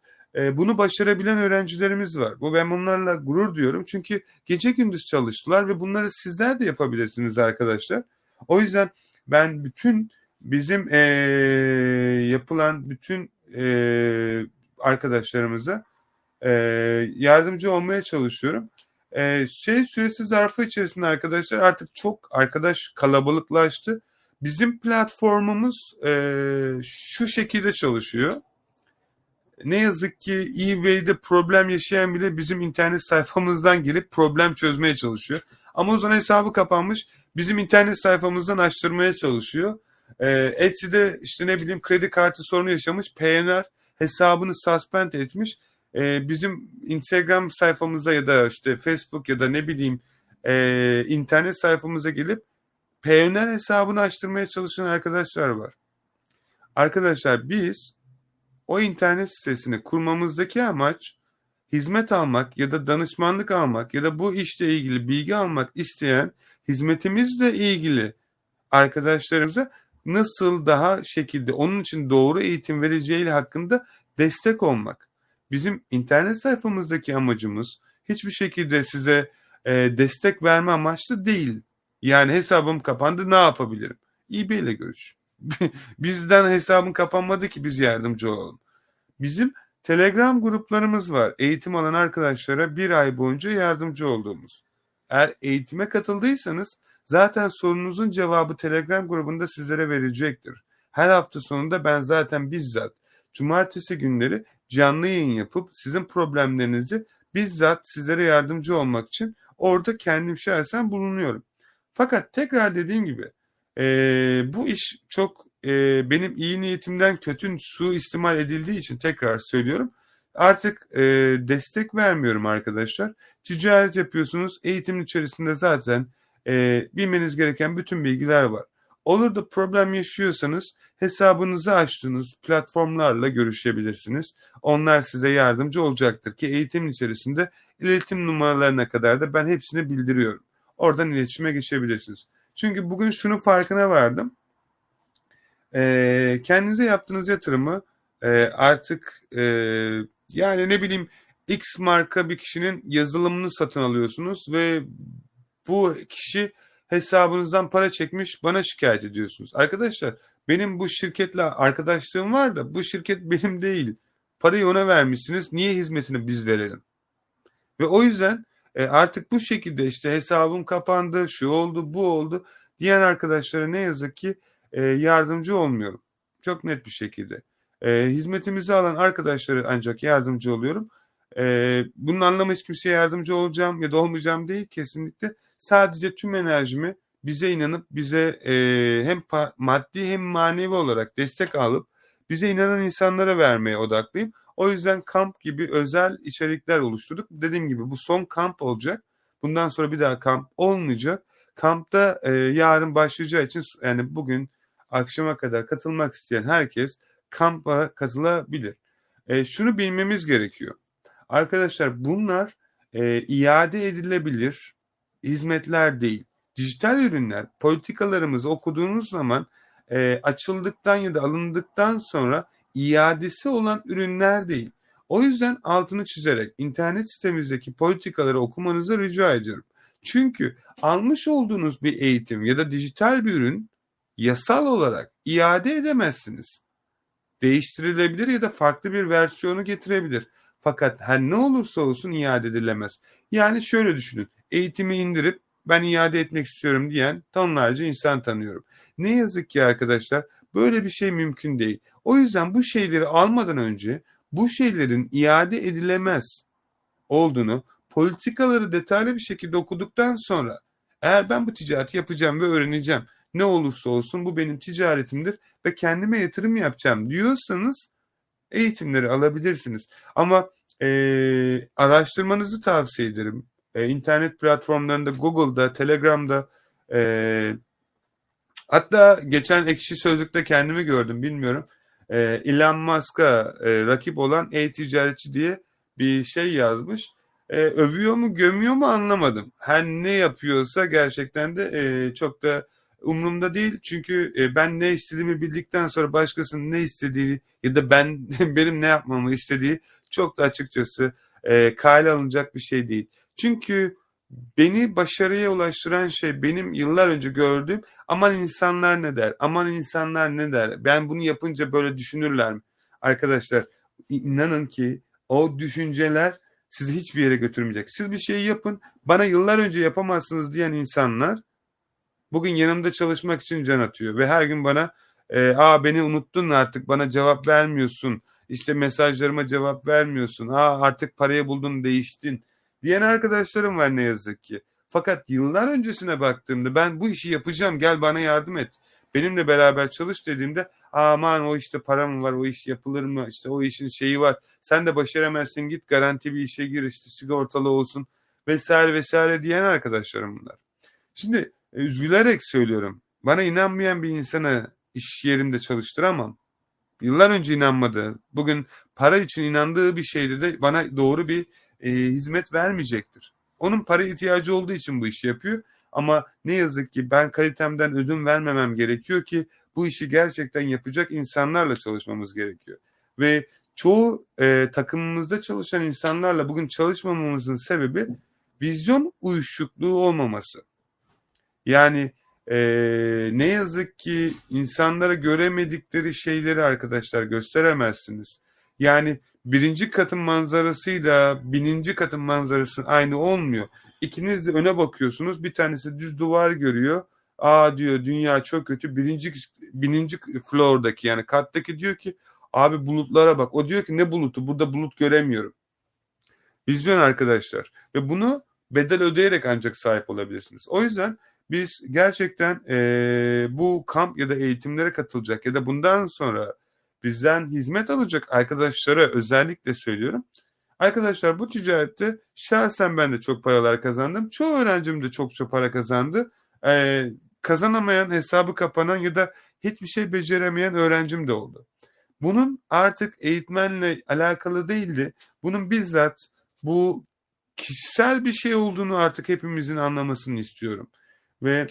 bunu başarabilen öğrencilerimiz var. Ben bunlarla gurur duyuyorum. Çünkü gece gündüz çalıştılar ve bunları sizler de yapabilirsiniz arkadaşlar. O yüzden ben bütün bizim yapılan bütün arkadaşlarımıza yardımcı olmaya çalışıyorum. Süresi zarfı içerisinde arkadaşlar artık çok arkadaş kalabalıklaştı. Bizim platformumuz şu şekilde çalışıyor. Ne yazık ki eBay'de problem yaşayan bile bizim internet sayfamızdan gelip problem çözmeye çalışıyor. Amazon hesabı kapanmış, bizim internet sayfamızdan açtırmaya çalışıyor. Etsy'de işte ne bileyim kredi kartı sorunu yaşamış, Payoneer hesabını suspend etmiş. Bizim Instagram sayfamıza ya da işte Facebook ya da ne bileyim internet sayfamıza gelip Payoneer hesabını açtırmaya çalışan arkadaşlar var. Arkadaşlar biz o internet sitesini kurmamızdaki amaç hizmet almak ya da danışmanlık almak ya da bu işle ilgili bilgi almak isteyen, hizmetimizle ilgili arkadaşlarımıza nasıl daha şekilde onun için doğru eğitim vereceğiyle hakkında destek olmak. Bizim internet sayfamızdaki amacımız hiçbir şekilde size destek verme amaçlı değil. Yani hesabım kapandı, ne yapabilirim? eBay ile görüş. Bizden hesabın kapanmadı ki biz yardımcı olalım. Bizim Telegram gruplarımız var. Eğitim alan arkadaşlara bir ay boyunca yardımcı olduğumuz. Eğer eğitime katıldıysanız zaten sorununuzun cevabı Telegram grubunda sizlere verecektir. Her hafta sonunda ben zaten bizzat cumartesi günleri canlı yayın yapıp sizin problemlerinizi bizzat sizlere yardımcı olmak için orada kendim şahsen bulunuyorum. Fakat tekrar dediğim gibi bu iş çok benim iyi niyetimden kötü suistimal edildiği için tekrar söylüyorum. Artık destek vermiyorum arkadaşlar. Ticaret yapıyorsunuz. Eğitimin içerisinde zaten bilmeniz gereken bütün bilgiler var. Olur da problem yaşıyorsanız hesabınızı açtığınız platformlarla görüşebilirsiniz. Onlar size yardımcı olacaktır ki eğitimin içerisinde iletişim numaralarına kadar da ben hepsini bildiriyorum. Oradan iletişime geçebilirsiniz. Çünkü bugün şunun farkına vardım. Kendinize yaptığınız yatırımı artık yani ne bileyim X marka bir kişinin yazılımını satın alıyorsunuz ve bu kişi hesabınızdan para çekmiş, bana şikayet ediyorsunuz. Arkadaşlar benim bu şirketle arkadaşlığım var da bu şirket benim değil. Parayı ona vermişsiniz. Niye hizmetini biz verelim? Ve o yüzden artık bu şekilde işte hesabım kapandı, şu oldu, bu oldu diyen arkadaşlara ne yazık ki yardımcı olmuyorum. Çok net bir şekilde. Hizmetimizi alan arkadaşlara ancak yardımcı oluyorum. Bunun anlamı hiç kimseye yardımcı olacağım ya da olmayacağım değil kesinlikle. Sadece tüm enerjimi bize inanıp bize hem maddi hem manevi olarak destek alıp bize inanan insanlara vermeye odaklıyım. O yüzden kamp gibi özel içerikler oluşturduk. Dediğim gibi bu son kamp olacak. Bundan sonra bir daha kamp olmayacak. Kampta yarın başlayacağı için yani bugün akşama kadar katılmak isteyen herkes kampa katılabilir. Şunu bilmemiz gerekiyor. Arkadaşlar bunlar iade edilebilir hizmetler değil. Dijital ürünler politikalarımızı okuduğunuz zaman açıldıktan ya da alındıktan sonra iadesi olan ürünler değil. O yüzden altını çizerek internet sitemizdeki politikaları okumanızı rica ediyorum. Çünkü almış olduğunuz bir eğitim ya da dijital bir ürün yasal olarak iade edemezsiniz. Değiştirilebilir ya da farklı bir versiyonu getirebilir. Fakat her ne olursa olsun iade edilemez. Yani şöyle düşünün. Eğitimi indirip ben iade etmek istiyorum diyen tonlarca insan tanıyorum. Ne yazık ki arkadaşlar böyle bir şey mümkün değil. O yüzden bu şeyleri almadan önce bu şeylerin iade edilemez olduğunu politikaları detaylı bir şekilde okuduktan sonra eğer ben bu ticareti yapacağım ve öğreneceğim ne olursa olsun bu benim ticaretimdir ve kendime yatırım yapacağım diyorsanız eğitimleri alabilirsiniz. Ama araştırmanızı tavsiye ederim. İnternet platformlarında, Google'da, Telegram'da hatta geçen Ekşi Sözlük'te kendimi gördüm bilmiyorum. Elon Musk'a rakip olan e-ticaretçi diye bir şey yazmış. Övüyor mu, gömüyor mu anlamadım. Her ne yapıyorsa gerçekten de çok da umurumda değil. Çünkü ben ne istediğimi bildikten sonra başkasının ne istediği ya da benim ne yapmamı istediği çok da açıkçası kale alınacak bir şey değil. Çünkü beni başarıya ulaştıran şey benim yıllar önce gördüğüm aman insanlar ne der, aman insanlar ne der, ben bunu yapınca böyle düşünürler mi? Arkadaşlar inanın ki o düşünceler sizi hiçbir yere götürmeyecek. Siz bir şey yapın, bana yıllar önce yapamazsınız diyen insanlar bugün yanımda çalışmak için can atıyor ve her gün bana beni unuttun artık, bana cevap vermiyorsun, işte mesajlarıma cevap vermiyorsun, artık parayı buldun değiştin diyen arkadaşlarım var ne yazık ki. Fakat yıllar öncesine baktığımda ben bu işi yapacağım, gel bana yardım et, benimle beraber çalış dediğimde aman o işte para mı var, o iş yapılır mı, işte o işin şeyi var, sen de başaramazsın, git garanti bir işe gir, işte sigortalı olsun vesaire vesaire diyen arkadaşlarım bunlar. Şimdi üzülerek söylüyorum, bana inanmayan bir insana iş yerimde çalıştıramam. Yıllar önce inanmadı, bugün para için inandığı bir şeyde de bana doğru bir hizmet vermeyecektir. Onun para ihtiyacı olduğu için bu işi yapıyor. Ama ne yazık ki ben kalitemden ödün vermemem gerekiyor ki bu işi gerçekten yapacak insanlarla çalışmamız gerekiyor. Ve çoğu takımımızda çalışan insanlarla bugün çalışmamamızın sebebi vizyon uyuşukluğu olmaması. Yani ne yazık ki insanlara göremedikleri şeyleri arkadaşlar gösteremezsiniz. Yani birinci katın manzarasıyla bininci katın manzarası aynı olmuyor. İkiniz de öne bakıyorsunuz. Bir tanesi düz duvar görüyor. Diyor dünya çok kötü. Bininci floor'daki yani kattaki diyor ki abi bulutlara bak. O diyor ki ne bulutu? Burada bulut göremiyorum. Vizyon arkadaşlar. Ve bunu bedel ödeyerek ancak sahip olabilirsiniz. O yüzden biz gerçekten bu kamp ya da eğitimlere katılacak ya da bundan sonra bizden hizmet alacak arkadaşlara özellikle söylüyorum. Arkadaşlar bu ticarette şahsen ben de çok paralar kazandım. Çoğu öğrencim de çok para kazandı. Kazanamayan, hesabı kapanan ya da hiçbir şey beceremeyen öğrencim de oldu. Bunun artık eğitmenle alakalı değildi. Bunun bizzat bu kişisel bir şey olduğunu artık hepimizin anlamasını istiyorum. Ve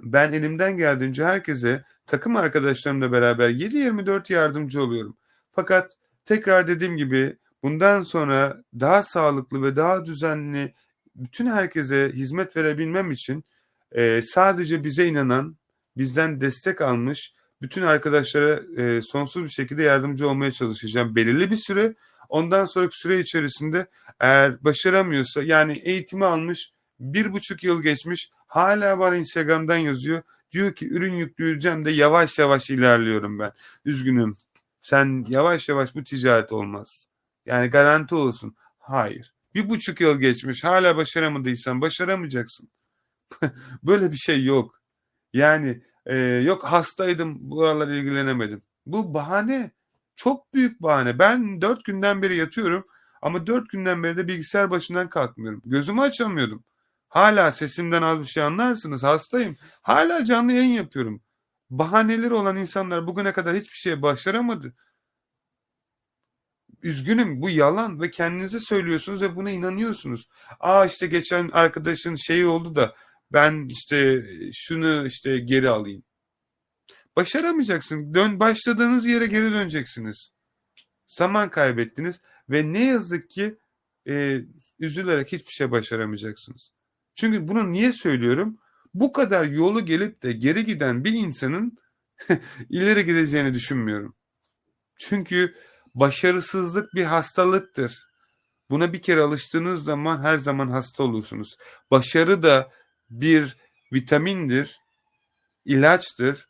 ben elimden geldiğince herkese takım arkadaşlarımla beraber 7/24 yardımcı oluyorum. Fakat tekrar dediğim gibi bundan sonra daha sağlıklı ve daha düzenli bütün herkese hizmet verebilmem için sadece bize inanan, bizden destek almış bütün arkadaşlara sonsuz bir şekilde yardımcı olmaya çalışacağım. Belirli bir süre, ondan sonraki süre içerisinde eğer başaramıyorsa yani eğitimi almış 1,5 yıl geçmiş hala bana Instagram'dan yazıyor. Diyor ki ürün yükleyeceğim de yavaş yavaş ilerliyorum ben. Üzgünüm. Sen yavaş yavaş bu ticaret olmaz. Yani garanti olsun. Hayır. 1,5 yıl geçmiş. Hala başaramadıysan başaramayacaksın. Böyle bir şey yok. Yani yok hastaydım, buralara ilgilenemedim. Bu bahane. Çok büyük bahane. Ben 4 günden beri yatıyorum ama 4 günden beri de bilgisayar başından kalkmıyorum. Gözümü açamıyordum. Hala sesimden az bir şey anlarsınız. Hastayım. Hala canlı yayın yapıyorum. Bahaneleri olan insanlar bugüne kadar hiçbir şeye başaramadı. Üzgünüm, bu yalan ve kendinize söylüyorsunuz ve buna inanıyorsunuz. Aa işte geçen arkadaşın şeyi oldu da ben işte şunu işte geri alayım. Başaramayacaksın. Başladığınız yere geri döneceksiniz. Zaman kaybettiniz ve ne yazık ki üzülerek hiçbir şey başaramayacaksınız. Çünkü bunu niye söylüyorum? Bu kadar yolu gelip de geri giden bir insanın ileri gideceğini düşünmüyorum. Çünkü başarısızlık bir hastalıktır. Buna bir kere alıştığınız zaman her zaman hasta olursunuz. Başarı da bir vitamindir, ilaçtır.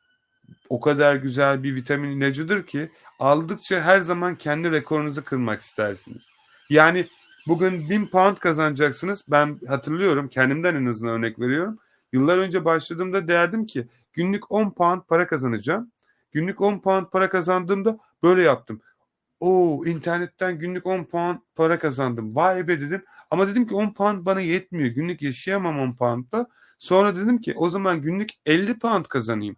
O kadar güzel bir vitamin ilacıdır ki aldıkça her zaman kendi rekorunuzu kırmak istersiniz. Yani bugün 1000 pound kazanacaksınız. Ben hatırlıyorum, kendimden en azından örnek veriyorum. Yıllar önce başladığımda derdim ki günlük 10 pound para kazanacağım. Günlük 10 pound para kazandığımda böyle yaptım. Oo, internetten günlük 10 pound para kazandım. Vay be dedim. Ama dedim ki 10 pound bana yetmiyor. Günlük yaşayamam 10 poundla. Sonra dedim ki o zaman günlük 50 pound kazanayım.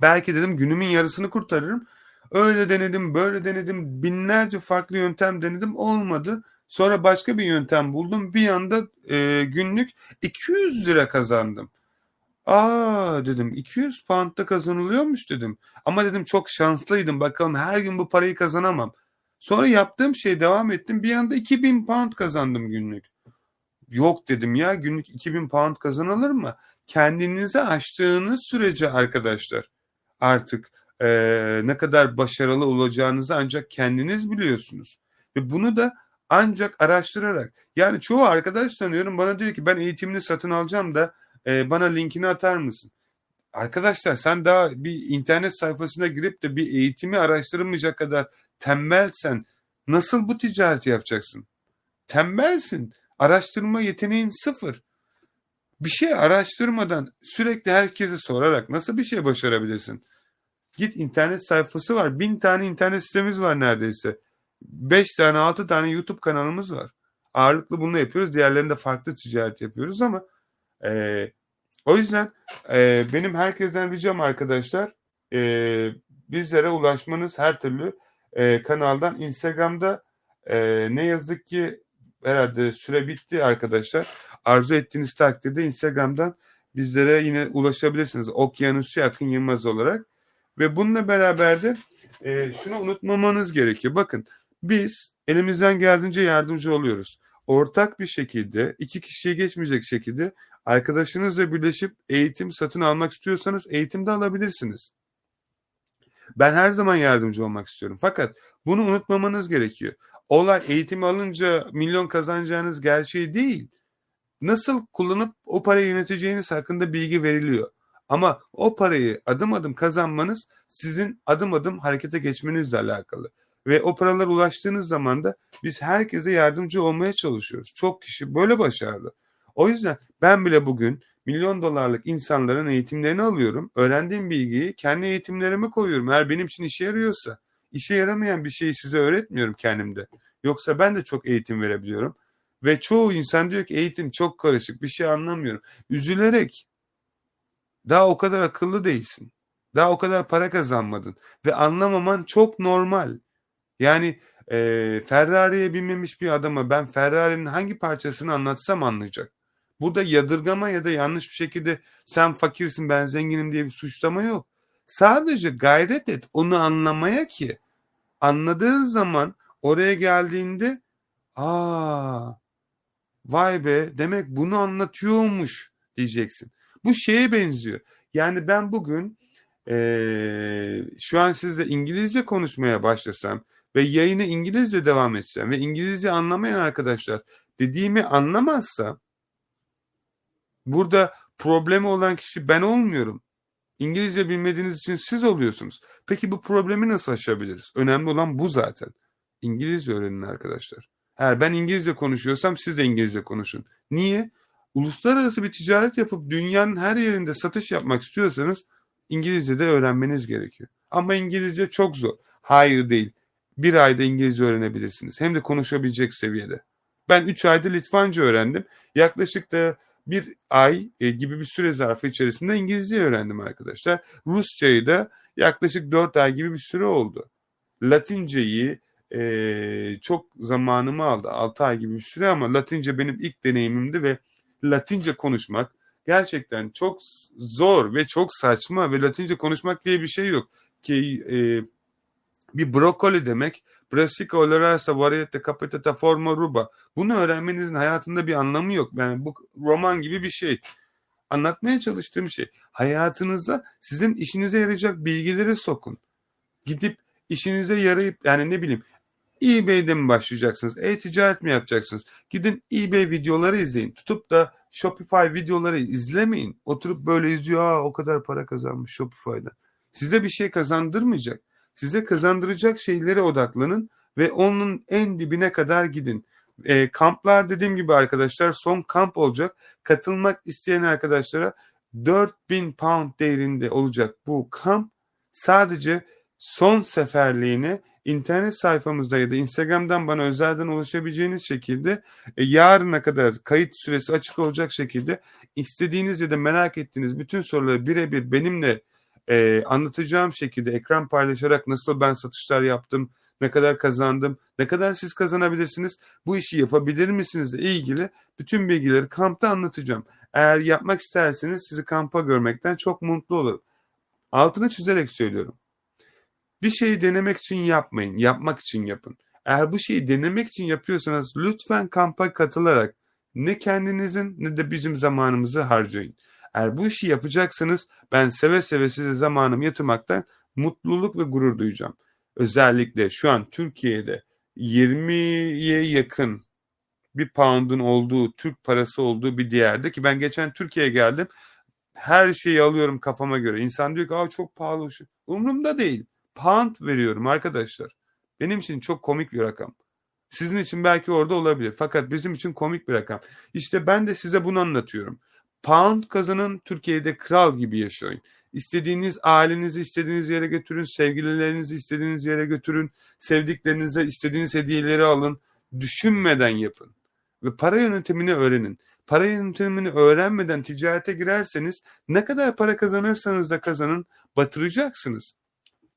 Belki dedim günümün yarısını kurtarırım. Öyle denedim, böyle denedim. Binlerce farklı yöntem denedim. Olmadı. Sonra başka bir yöntem buldum. Bir anda günlük 200 lira kazandım. Aa dedim 200 pound'da kazanılıyormuş dedim. Ama dedim çok şanslıydım. Bakalım her gün bu parayı kazanamam. Sonra yaptığım şeye devam ettim. Bir anda 2000 pound kazandım günlük. Yok dedim ya, günlük 2000 pound kazanılır mı? Kendinizi aştığınız sürece arkadaşlar artık ne kadar başarılı olacağınızı ancak kendiniz biliyorsunuz. Ve bunu da ancak araştırarak. Yani çoğu arkadaş tanıyorum bana diyor ki ben eğitimini satın alacağım da bana linkini atar mısın? Arkadaşlar sen daha bir internet sayfasına girip de bir eğitimi araştırmayacak kadar tembelsen nasıl bu ticareti yapacaksın? Tembelsin. Araştırma yeteneğin sıfır. Bir şey araştırmadan sürekli herkese sorarak nasıl bir şey başarabilirsin? Git, internet sayfası var. 1000 tane internet sitemiz var neredeyse. 5 tane 6 tane YouTube kanalımız var. Ağırlıklı bunu yapıyoruz. Diğerlerinde farklı ticaret yapıyoruz ama o yüzden benim herkesten ricam arkadaşlar bizlere ulaşmanız her türlü kanaldan. Instagram'da ne yazık ki herhalde süre bitti arkadaşlar. Arzu ettiğiniz takdirde Instagram'dan bizlere yine ulaşabilirsiniz. Okyanusçu Akın Yılmaz olarak. Ve bununla beraber de şunu unutmamanız gerekiyor. Bakın biz elimizden geldiğince yardımcı oluyoruz. Ortak bir şekilde 2 kişiyi geçmeyecek şekilde arkadaşınızla birleşip eğitim satın almak istiyorsanız eğitim de alabilirsiniz. Ben her zaman yardımcı olmak istiyorum. Fakat bunu unutmamanız gerekiyor. Olay eğitimi alınca milyon kazanacağınız gerçeği değil. Nasıl kullanıp o parayı yöneteceğiniz hakkında bilgi veriliyor. Ama o parayı adım adım kazanmanız sizin adım adım harekete geçmenizle alakalı. Ve o paralara ulaştığınız zaman da biz herkese yardımcı olmaya çalışıyoruz. Çok kişi böyle başardı. O yüzden ben bile bugün milyon dolarlık insanların eğitimlerini alıyorum. Öğrendiğim bilgiyi kendi eğitimlerime koyuyorum. Eğer benim için işe yarıyorsa. İşe yaramayan bir şeyi size öğretmiyorum kendimde. Yoksa ben de çok eğitim verebiliyorum. Ve çoğu insan diyor ki eğitim çok karışık, bir şey anlamıyorum. Üzülerek daha o kadar akıllı değilsin. Daha o kadar para kazanmadın. Ve anlamaman çok normal. Yani Ferrari'ye binmemiş bir adama ben Ferrari'nin hangi parçasını anlatsam anlayacak. Burada yadırgama ya da yanlış bir şekilde sen fakirsin ben zenginim diye bir suçlama yok. Sadece gayret et onu anlamaya ki anladığın zaman oraya geldiğinde aa vay be demek bunu anlatıyormuş diyeceksin. Bu şeye benziyor. Yani ben bugün şu an sizle İngilizce konuşmaya başlasam ve yayını İngilizce devam etsem ve İngilizce anlamayan arkadaşlar dediğimi anlamazsa burada Problemi olan kişi ben olmuyorum. İngilizce bilmediğiniz için siz oluyorsunuz. Peki bu problemi nasıl aşabiliriz? Önemli olan bu zaten. İngilizce öğrenin arkadaşlar. Eğer ben İngilizce konuşuyorsam siz de İngilizce konuşun. Niye? Uluslararası bir ticaret yapıp dünyanın her yerinde satış yapmak istiyorsanız İngilizce de öğrenmeniz gerekiyor. Ama İngilizce çok zor. Hayır değil. 1 ayda İngilizce öğrenebilirsiniz. Hem de konuşabilecek seviyede. Ben 3 ayda Litvanca öğrendim. Yaklaşık da 1 ay gibi bir süre zarfı içerisinde İngilizce öğrendim arkadaşlar. Rusçayı da yaklaşık 4 ay gibi bir süre oldu. Latinceyi çok zamanımı aldı. 6 ay gibi bir süre ama Latince benim ilk deneyimimdi ve Latince konuşmak gerçekten çok zor ve çok saçma ve Latince konuşmak diye bir şey yok. Ki bir brokoli demek, brassica olerasa variete capitata forma ruba. Bunu öğrenmenizin hayatında bir anlamı yok. Yani bu roman gibi bir şey. Anlatmaya çalıştığım şey, hayatınıza sizin işinize yarayacak bilgileri sokun. Gidip işinize yarayıp yani ne bileyim eBay'de mi başlayacaksınız? E-ticaret mi yapacaksınız? Gidin eBay videoları izleyin. Tutup da Shopify videoları izlemeyin. Oturup böyle izliyor. Aa, o kadar para kazanmış Shopify'da. Size bir şey kazandırmayacak. Size kazandıracak şeylere odaklanın ve onun en dibine kadar gidin. Kamplar dediğim gibi arkadaşlar son kamp olacak. Katılmak isteyen arkadaşlara 4000 pound değerinde olacak bu kamp. Sadece son seferliğine internet sayfamızda ya da Instagram'dan bana özelden ulaşabileceğiniz şekilde yarına kadar kayıt süresi açık olacak şekilde istediğiniz ya da merak ettiğiniz bütün soruları birebir benimle anlatacağım şekilde ekran paylaşarak nasıl ben satışlar yaptım, ne kadar kazandım, ne kadar siz kazanabilirsiniz, bu işi yapabilir misinizle ilgili bütün bilgileri kampta anlatacağım. Eğer yapmak isterseniz sizi kampa görmekten çok mutlu olurum. Altını çizerek söylüyorum. Bir şeyi denemek için yapmayın, yapmak için yapın. Eğer bu şeyi denemek için yapıyorsanız lütfen kampa katılarak ne kendinizin ne de bizim zamanımızı harcayın. Eğer bu işi yapacaksanız ben seve seve size zamanımı yatırmaktan mutluluk ve gurur duyacağım. Özellikle şu an Türkiye'de 20'ye yakın bir pound'un olduğu, Türk parası olduğu bir yerde ki ben geçen Türkiye'ye geldim. Her şeyi alıyorum kafama göre. İnsan diyor ki "Aa, çok pahalı." Umurumda değil. Pound veriyorum arkadaşlar. Benim için çok komik bir rakam. Sizin için belki orada olabilir. Fakat bizim için komik bir rakam. İşte ben de size bunu anlatıyorum. Pound kazanın, Türkiye'de kral gibi yaşayın. İstediğiniz ailenizi istediğiniz yere götürün, sevgililerinizi istediğiniz yere götürün, sevdiklerinize istediğiniz hediyeleri alın. Düşünmeden yapın. Ve para yönetimini öğrenin. Para yönetimini öğrenmeden ticarete girerseniz ne kadar para kazanırsanız da kazanın batıracaksınız.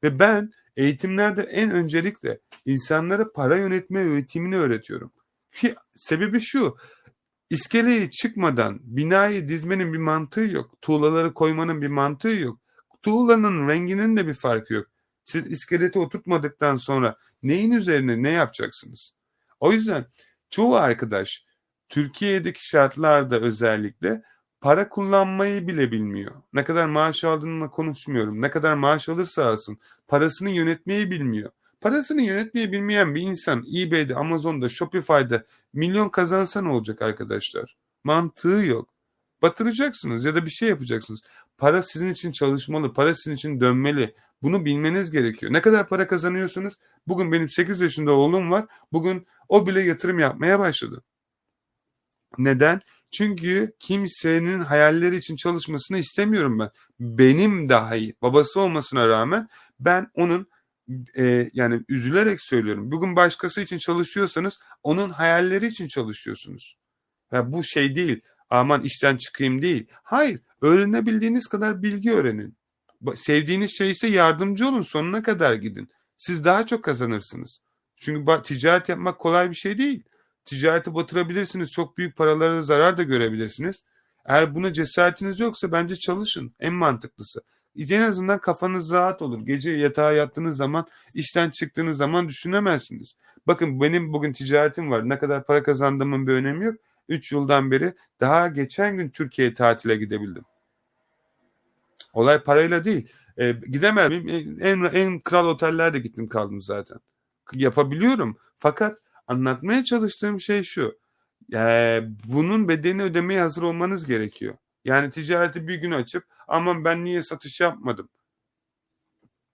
Ve ben eğitimlerde en öncelikle insanlara para yönetme eğitimini öğretiyorum. Ki sebebi şu, iskeleye çıkmadan binayı dizmenin bir mantığı yok. Tuğlaları koymanın bir mantığı yok. Tuğlanın renginin de bir farkı yok. Siz iskeleti oturtmadıktan sonra neyin üzerine ne yapacaksınız? O yüzden çoğu arkadaş Türkiye'deki şartlarda özellikle para kullanmayı bile bilmiyor. Ne kadar maaş aldığını konuşmuyorum. Ne kadar maaş alırsa alsın. Parasını yönetmeyi bilmiyor. Parasını yönetmeyi bilmeyen bir insan eBay'de, Amazon'da, Shopify'da milyon kazansa ne olacak arkadaşlar? Mantığı yok. Batıracaksınız ya da bir şey yapacaksınız. Para sizin için çalışmalı. Para sizin için dönmeli. Bunu bilmeniz gerekiyor. Ne kadar para kazanıyorsunuz? Bugün benim 8 yaşında oğlum var. Bugün o bile yatırım yapmaya başladı. Neden? Çünkü kimsenin hayalleri için çalışmasını istemiyorum ben. Benim daha iyi. Babası olmasına rağmen ben onun yani üzülerek söylüyorum. Bugün başkası için çalışıyorsanız onun hayalleri için çalışıyorsunuz. Yani bu şey değil. Aman işten çıkayım değil. Hayır. Öğrenebildiğiniz kadar bilgi öğrenin. Sevdiğiniz şey ise yardımcı olun. Sonuna kadar gidin. Siz daha çok kazanırsınız. Çünkü ticaret yapmak kolay bir şey değil. Ticareti batırabilirsiniz. Çok büyük paralara zarar da görebilirsiniz. Eğer buna cesaretiniz yoksa bence çalışın. En mantıklısı. En azından kafanız rahat olur. Gece yatağa yattığınız zaman, işten çıktığınız zaman düşünemezsiniz. Bakın benim bugün ticaretim var. Ne kadar para kazandığımın bir önemi yok. 3 yıldan beri daha geçen gün Türkiye'ye tatile gidebildim. Olay parayla değil. Gidemezdim. En kral otellerde gittim kaldım zaten. Yapabiliyorum. Fakat anlatmaya çalıştığım şey şu. Bunun bedelini ödemeye hazır olmanız gerekiyor. Yani ticareti bir gün açıp aman ben niye satış yapmadım?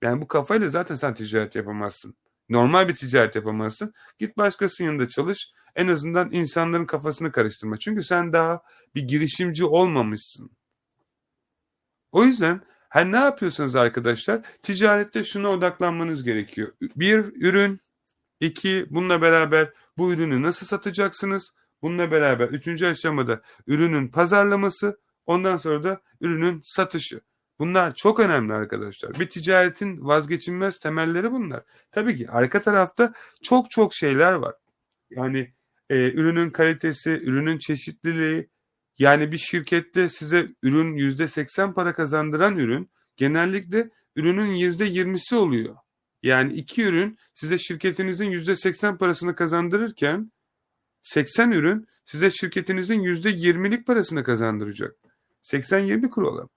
Yani bu kafayla zaten sen ticaret yapamazsın. Normal bir ticaret yapamazsın. Git başkasının yanında çalış. En azından insanların kafasını karıştırma. Çünkü sen daha bir girişimci olmamışsın. O yüzden her ne yapıyorsanız arkadaşlar, ticarette şuna odaklanmanız gerekiyor. Bir, ürün. İki, bununla beraber bu ürünü nasıl satacaksınız? Bununla beraber üçüncü aşamada ürünün pazarlaması. Ondan sonra da ürünün satışı. Bunlar çok önemli arkadaşlar. Bir ticaretin vazgeçilmez temelleri bunlar. Tabii ki arka tarafta çok çok şeyler var. Yani ürünün kalitesi, ürünün çeşitliliği. Yani bir şirkette size ürün %80 para kazandıran ürün genellikle ürünün %20'si oluyor. Yani iki ürün size şirketinizin %80 parasını kazandırırken 80 ürün size şirketinizin %20'lik parasını kazandıracak. 80-20 kuralı.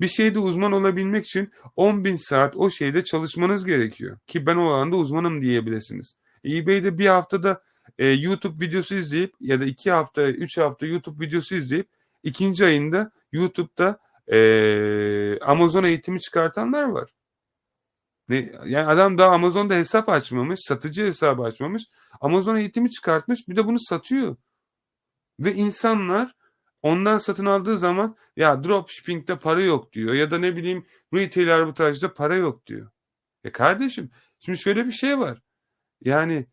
Bir şeyde uzman olabilmek için 10.000 saat o şeyde çalışmanız gerekiyor. Ki ben o alanda uzmanım diyebilirsiniz. eBay'de bir haftada YouTube videosu izleyip ya da 2 hafta 3 hafta YouTube videosu izleyip ikinci ayında YouTube'da Amazon eğitimi çıkartanlar var. Yani adam daha Amazon'da hesap açmamış, satıcı hesabı açmamış. Amazon eğitimi çıkartmış, bir de bunu satıyor. Ve insanlar ondan satın aldığı zaman ya dropshipping'de para yok diyor ya da ne bileyim retail arbitrajda para yok diyor. Ya kardeşim şimdi şöyle bir şey var. Yani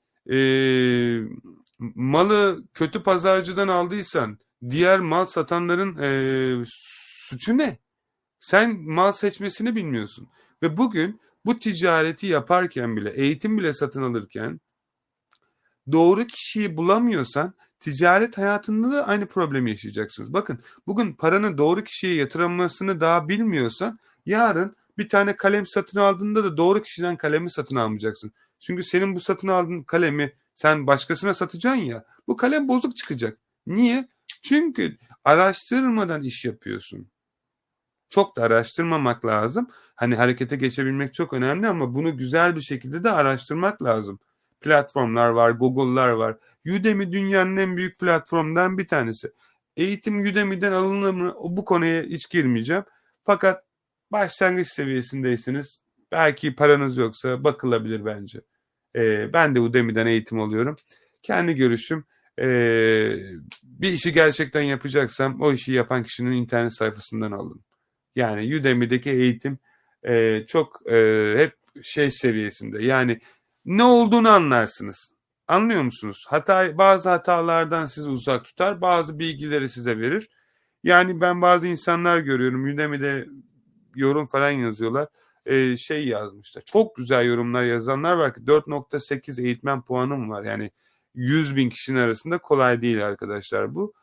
malı kötü pazarcıdan aldıysan diğer mal satanların suçu ne? Sen mal seçmesini bilmiyorsun. Ve bugün bu ticareti yaparken bile, eğitim bile satın alırken doğru kişiyi bulamıyorsan ticaret hayatında da aynı problemi yaşayacaksınız. Bakın bugün paranı doğru kişiye yatırılmasını daha bilmiyorsan yarın bir tane kalem satın aldığında da doğru kişiden kalemi satın almayacaksın. Çünkü senin bu satın aldığın kalemi sen başkasına satacaksın ya, bu kalem bozuk çıkacak. Niye? Çünkü araştırmadan iş yapıyorsun. Çok da araştırmamak lazım. Hani harekete geçebilmek çok önemli ama bunu güzel bir şekilde de araştırmak lazım. Platformlar var, Google'lar var. Udemy dünyanın en büyük platformdan bir tanesi. Eğitim Udemy'den alınır mı? Bu konuya hiç girmeyeceğim. Fakat başlangıç seviyesindeyseniz belki paranız yoksa bakılabilir bence. Ben de Udemy'den eğitim alıyorum. Kendi görüşüm, bir işi gerçekten yapacaksam o işi yapan kişinin internet sayfasından aldım. Yani Udemy'deki eğitim çok hep şey seviyesinde. Yani ne olduğunu anlarsınız. Anlıyor musunuz? Bazı hatalardan sizi uzak tutar. Bazı bilgileri size verir. Yani ben bazı insanlar görüyorum. Udemy'de yorum falan yazıyorlar. Şey yazmışlar. Çok güzel yorumlar yazanlar var ki 4.8 eğitmen puanım var. Yani 100.000 kişinin arasında kolay değil arkadaşlar bu.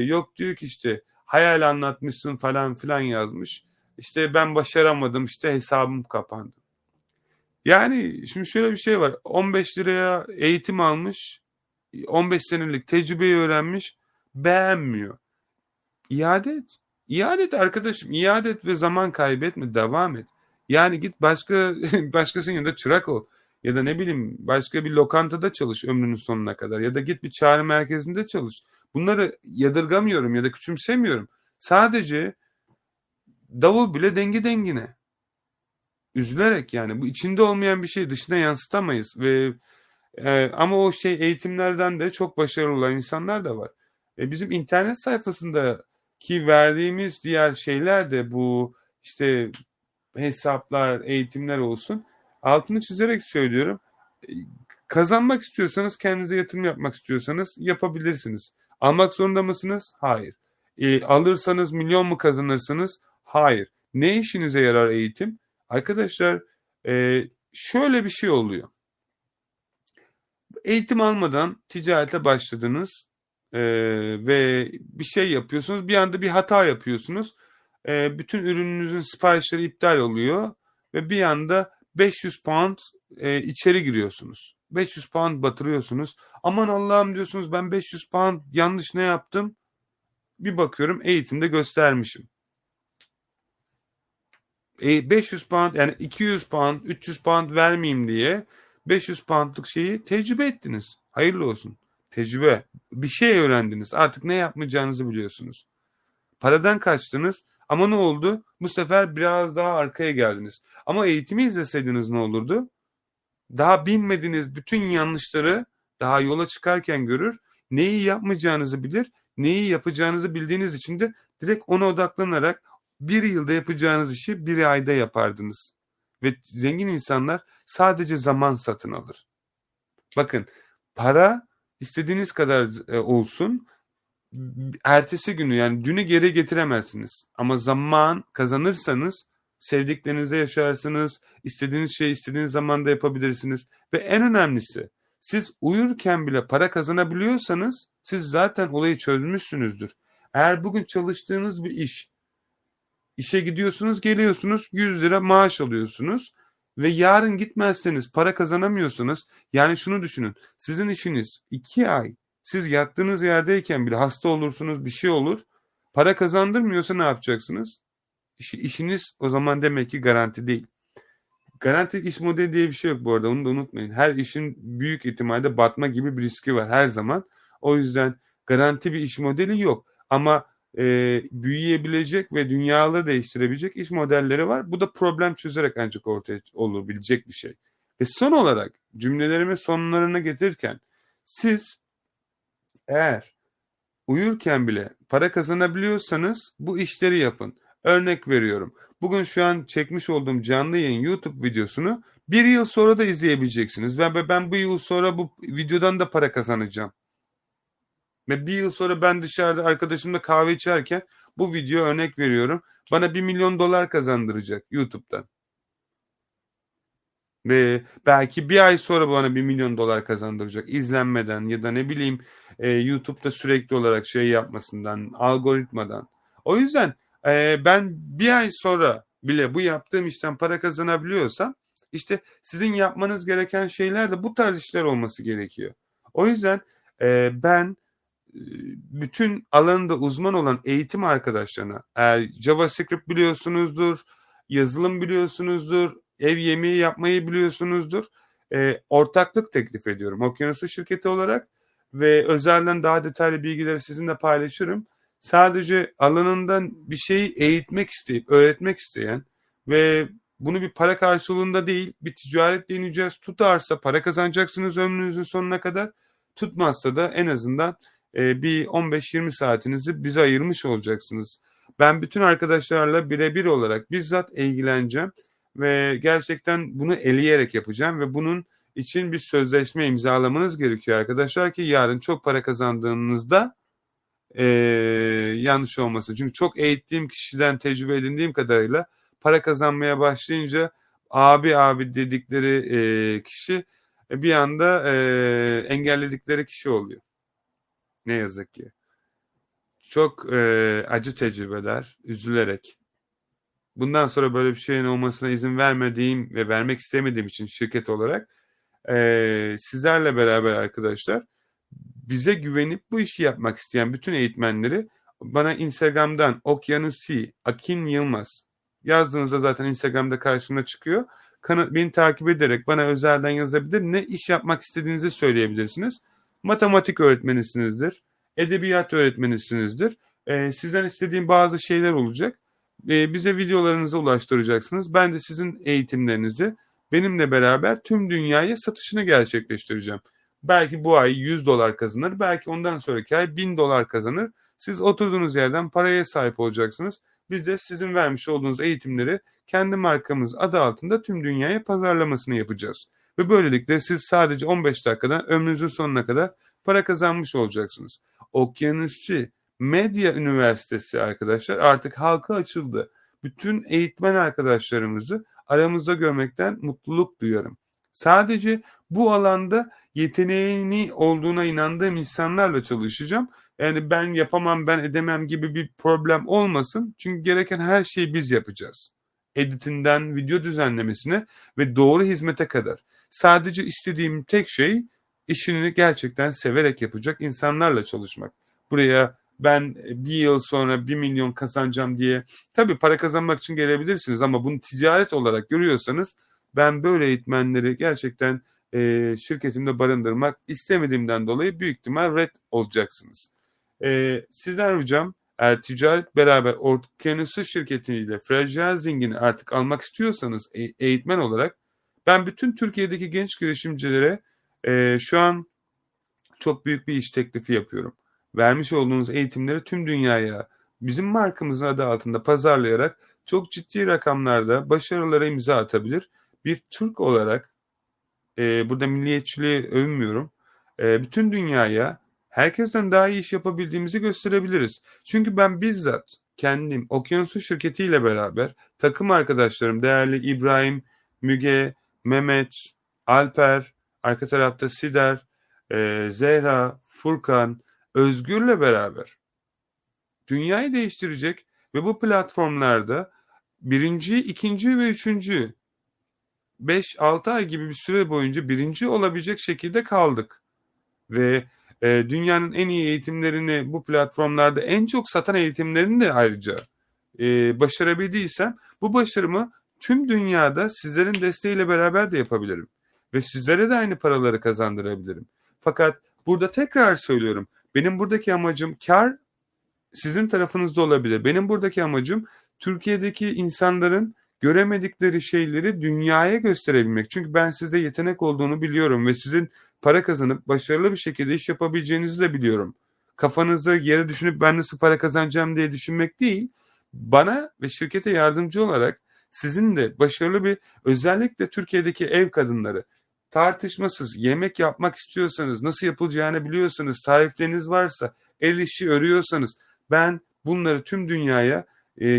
Yok diyor ki işte hayal anlatmışsın falan filan yazmış. İşte ben başaramadım, işte hesabım kapandı. Yani şimdi şöyle bir şey var. 15 liraya eğitim almış. 15 senelik tecrübeyi öğrenmiş. Beğenmiyor. İade et. İade et arkadaşım. İade et ve zaman kaybetme. Devam et. Yani git başkasının yanında çırak ol. Ya da ne bileyim başka bir lokantada çalış ömrünün sonuna kadar. Ya da git bir çağrı merkezinde çalış. Bunları yadırgamıyorum ya da küçümsemiyorum. Sadece davul bile dengi dengine. Üzülerek yani. Bu içinde olmayan bir şeyi dışına yansıtamayız. Ve ama o şey eğitimlerden de çok başarılı olan insanlar da var. Bizim internet sayfasındaki verdiğimiz diğer şeyler de bu işte hesaplar, eğitimler olsun. Altını çizerek söylüyorum. Kazanmak istiyorsanız, kendinize yatırım yapmak istiyorsanız yapabilirsiniz. Almak zorunda mısınız? Hayır. Alırsanız milyon mu kazanırsınız? Hayır. Ne işinize yarar eğitim? Arkadaşlar şöyle bir şey oluyor. Eğitim almadan ticarete başladınız ve bir şey yapıyorsunuz. Bir anda bir hata yapıyorsunuz. Bütün ürününüzün siparişleri iptal oluyor. Ve bir anda 500 pound içeri giriyorsunuz. 500 pound batırıyorsunuz. Aman Allah'ım diyorsunuz, ben 500 pound yanlış ne yaptım? Bir bakıyorum eğitimde göstermişim. 500 pound yani 200 pound 300 pound vermeyeyim diye 500 poundlık şeyi tecrübe ettiniz. Hayırlı olsun. Tecrübe. Bir şey öğrendiniz. Artık ne yapmayacağınızı biliyorsunuz. Paradan kaçtınız ama ne oldu? Bu sefer biraz daha arkaya geldiniz. Ama eğitimi izleseydiniz ne olurdu? Daha bilmediğiniz bütün yanlışları daha yola çıkarken görür, neyi yapmayacağınızı bilir, neyi yapacağınızı bildiğiniz için de direkt ona odaklanarak bir yılda yapacağınız işi bir ayda yapardınız. Ve zengin insanlar sadece zaman satın alır. Bakın, para istediğiniz kadar olsun, ertesi günü, yani dünü geri getiremezsiniz. Ama zaman kazanırsanız sevdiklerinizle yaşarsınız, istediğiniz şeyi istediğiniz zamanda yapabilirsiniz. Ve en önemlisi, siz uyurken bile para kazanabiliyorsanız siz zaten olayı çözmüşsünüzdür. Eğer bugün çalıştığınız bir işe gidiyorsunuz, geliyorsunuz, 100 lira maaş alıyorsunuz ve yarın gitmezseniz para kazanamıyorsunuz. Yani şunu düşünün, sizin işiniz 2 ay, siz yattığınız yerdeyken bile hasta olursunuz, bir şey olur, para kazandırmıyorsa ne yapacaksınız? İşiniz o zaman demek ki garanti değil. Garanti iş modeli diye bir şey yok bu arada, onu da unutmayın. Her işin büyük ihtimalle batma gibi bir riski var her zaman. O yüzden garanti bir iş modeli yok. Ama büyüyebilecek ve dünyaları değiştirebilecek iş modelleri var. Bu da problem çözerek ancak ortaya olabilecek bir şey. Ve son olarak cümlelerimi sonlarına getirirken, siz eğer uyurken bile para kazanabiliyorsanız bu işleri yapın. Örnek veriyorum. Bugün şu an çekmiş olduğum canlı yayın YouTube videosunu bir yıl sonra da izleyebileceksiniz. Ve ben bir yıl sonra bu videodan da para kazanacağım. Ve bir yıl sonra ben dışarıda arkadaşımla kahve içerken bu video, örnek veriyorum, bana 1 milyon dolar kazandıracak YouTube'dan. Ve belki bir ay sonra bana 1 milyon dolar kazandıracak izlenmeden ya da ne bileyim YouTube'da sürekli olarak şey yapmasından, algoritmadan. O yüzden ben bir ay sonra bile bu yaptığım işten para kazanabiliyorsam, işte sizin yapmanız gereken şeyler de bu tarz işler olması gerekiyor. O yüzden ben bütün alanında uzman olan eğitim arkadaşlarına, eğer JavaScript biliyorsunuzdur, yazılım biliyorsunuzdur, ev yemeği yapmayı biliyorsunuzdur, ortaklık teklif ediyorum Okyanus Şirketi olarak ve özelden daha detaylı bilgileri sizinle paylaşırım. Sadece alanından bir şeyi eğitmek isteyip öğretmek isteyen ve bunu bir para karşılığında değil, bir ticaret deneyeceğiz, tutarsa para kazanacaksınız ömrünüzün sonuna kadar, tutmazsa da en azından bir 15-20 saatinizi bize ayırmış olacaksınız. Ben bütün arkadaşlarla birebir olarak bizzat ilgileneceğim ve gerçekten bunu eleyerek yapacağım ve bunun için bir sözleşme imzalamanız gerekiyor arkadaşlar ki yarın çok para kazandığınızda yanlış olmasın. Çünkü çok eğittiğim kişiden tecrübe edindiğim kadarıyla para kazanmaya başlayınca abi dedikleri kişi bir anda engelledikleri kişi oluyor. Ne yazık ki. Çok acı tecrübeler, üzülerek. Bundan sonra böyle bir şeyin olmasına izin vermediğim ve vermek istemediğim için şirket olarak sizlerle beraber arkadaşlar, bize güvenip bu işi yapmak isteyen bütün eğitmenleri bana Instagram'dan Okyanusi Akın Yılmaz yazdığınızda zaten Instagram'da karşımda çıkıyor. Beni takip ederek bana özelden yazabilir. Ne iş yapmak istediğinizi söyleyebilirsiniz. Matematik öğretmenisinizdir, edebiyat öğretmenisinizdir. Sizden istediğim bazı şeyler olacak. Bize videolarınızı ulaştıracaksınız. Ben de sizin eğitimlerinizi benimle beraber tüm dünyaya satışını gerçekleştireceğim. Belki bu ay 100 dolar kazanır, belki ondan sonraki ay 1000 dolar kazanır. Siz oturduğunuz yerden paraya sahip olacaksınız. Biz de sizin vermiş olduğunuz eğitimleri kendi markamız adı altında tüm dünyaya pazarlamasını yapacağız. Ve böylelikle siz sadece 15 dakikadan ömrünüzün sonuna kadar para kazanmış olacaksınız. Okyanusçu Medya Üniversitesi arkadaşlar artık halka açıldı. Bütün eğitmen arkadaşlarımızı aramızda görmekten mutluluk duyuyorum. Sadece bu alanda yeteneğini olduğuna inandığım insanlarla çalışacağım. Yani ben yapamam, ben edemem gibi bir problem olmasın. Çünkü gereken her şeyi biz yapacağız. Editinden video düzenlemesine ve doğru hizmete kadar. Sadece istediğim tek şey işini gerçekten severek yapacak insanlarla çalışmak. Buraya ben bir yıl sonra 1 milyon kazanacağım diye, tabii para kazanmak için gelebilirsiniz ama bunu ticaret olarak görüyorsanız ben böyle eğitmenleri gerçekten şirketimde barındırmak istemediğimden dolayı büyük ihtimal red olacaksınız. Sizden ricam Ticaret beraber Okyanus Şirketi ile franchising'ini artık almak istiyorsanız eğitmen olarak ben bütün Türkiye'deki genç girişimcilere şu an çok büyük bir iş teklifi yapıyorum. Vermiş olduğunuz eğitimleri tüm dünyaya bizim markamızın adı altında pazarlayarak çok ciddi rakamlarda başarılara imza atabilir. Bir Türk olarak burada milliyetçiliği övmüyorum. Bütün dünyaya herkesten daha iyi iş yapabildiğimizi gösterebiliriz. Çünkü ben bizzat kendim Okyanus Şirketi ile beraber takım arkadaşlarım değerli İbrahim, Müge, Mehmet, Alper, arka tarafta Sider, Zehra, Furkan, Özgür'le beraber dünyayı değiştirecek ve bu platformlarda 1., 2. ve 3. 5-6 ay gibi bir süre boyunca 1. olabilecek şekilde kaldık. Ve dünyanın en iyi eğitimlerini bu platformlarda en çok satan eğitimlerini de ayrıca başarabildiysem bu başarımı tüm dünyada sizlerin desteğiyle beraber de yapabilirim. Ve sizlere de aynı paraları kazandırabilirim. Fakat burada tekrar söylüyorum. Benim buradaki amacım kar sizin tarafınızda olabilir. Benim buradaki amacım Türkiye'deki insanların göremedikleri şeyleri dünyaya gösterebilmek. Çünkü ben sizde yetenek olduğunu biliyorum ve sizin para kazanıp başarılı bir şekilde iş yapabileceğinizi de biliyorum. Kafanızda yere düşünüp ben nasıl para kazanacağım diye düşünmek değil. Bana ve şirkete yardımcı olarak sizin de başarılı bir özellikle Türkiye'deki ev kadınları tartışmasız yemek yapmak istiyorsanız, nasıl yapılacağını biliyorsanız, tarifleriniz varsa, el işi örüyorsanız ben bunları tüm dünyaya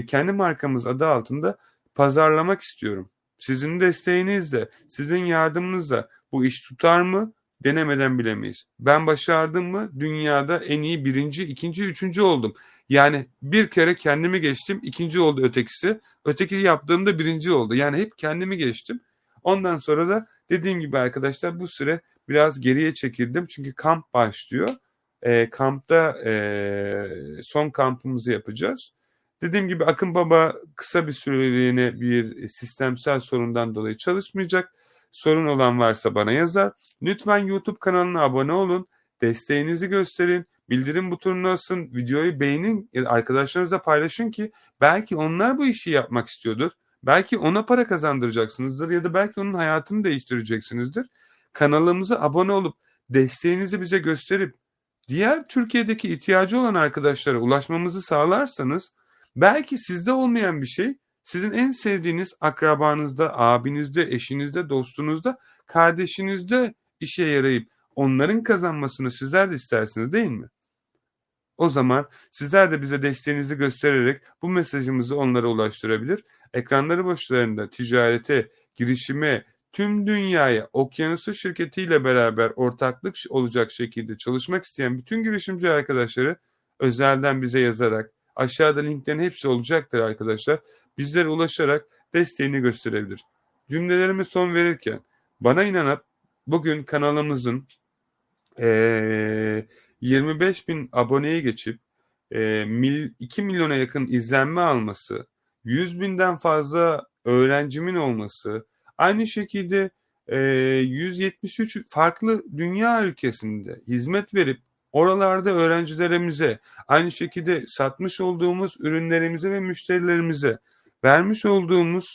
kendi markamız adı altında pazarlamak istiyorum. Sizin desteğinizle, sizin yardımınızla bu iş tutar mı? Denemeden bilemeyiz. Ben başardım mı? Dünyada en iyi 1., 2. 3. oldum. Yani bir kere kendimi geçtim, 2. oldu ötekisi. Öteki yaptığımda 1. oldu. Yani hep kendimi geçtim. Ondan sonra da dediğim gibi arkadaşlar bu süre biraz geriye çekildim. Çünkü kamp başlıyor. Kampta son kampımızı yapacağız. Dediğim gibi Akın Baba kısa bir süreliğine bir sistemsel sorundan dolayı çalışmayacak. Sorun olan varsa bana yazar. Lütfen YouTube kanalına abone olun. Desteğinizi gösterin. Bildirim butonuna basın. Videoyu beğenin. Arkadaşlarınızla paylaşın ki belki onlar bu işi yapmak istiyordur. Belki ona para kazandıracaksınızdır ya da belki onun hayatını değiştireceksinizdir. Kanalımıza abone olup desteğinizi bize gösterip diğer Türkiye'deki ihtiyacı olan arkadaşlara ulaşmamızı sağlarsanız belki sizde olmayan bir şey sizin en sevdiğiniz akrabanızda, abinizde, eşinizde, dostunuzda, kardeşinizde işe yarayıp onların kazanmasını sizler de istersiniz değil mi? O zaman sizler de bize desteğinizi göstererek bu mesajımızı onlara ulaştırabilir. Ekranları başlarında ticarete, girişime, tüm dünyaya Okyanus Şirketi ile beraber ortaklık olacak şekilde çalışmak isteyen bütün girişimci arkadaşları özelden bize yazarak aşağıda linklerin hepsi olacaktır arkadaşlar. Bizlere ulaşarak desteğini gösterebilir. Cümlelerime son verirken bana inanıp bugün kanalımızın 25.000 aboneye geçip 2 milyona yakın izlenme alması, 100.000'den fazla öğrencimin olması, aynı şekilde 173 farklı dünya ülkesinde hizmet verip oralarda öğrencilerimize, aynı şekilde satmış olduğumuz ürünlerimize ve müşterilerimize vermiş olduğumuz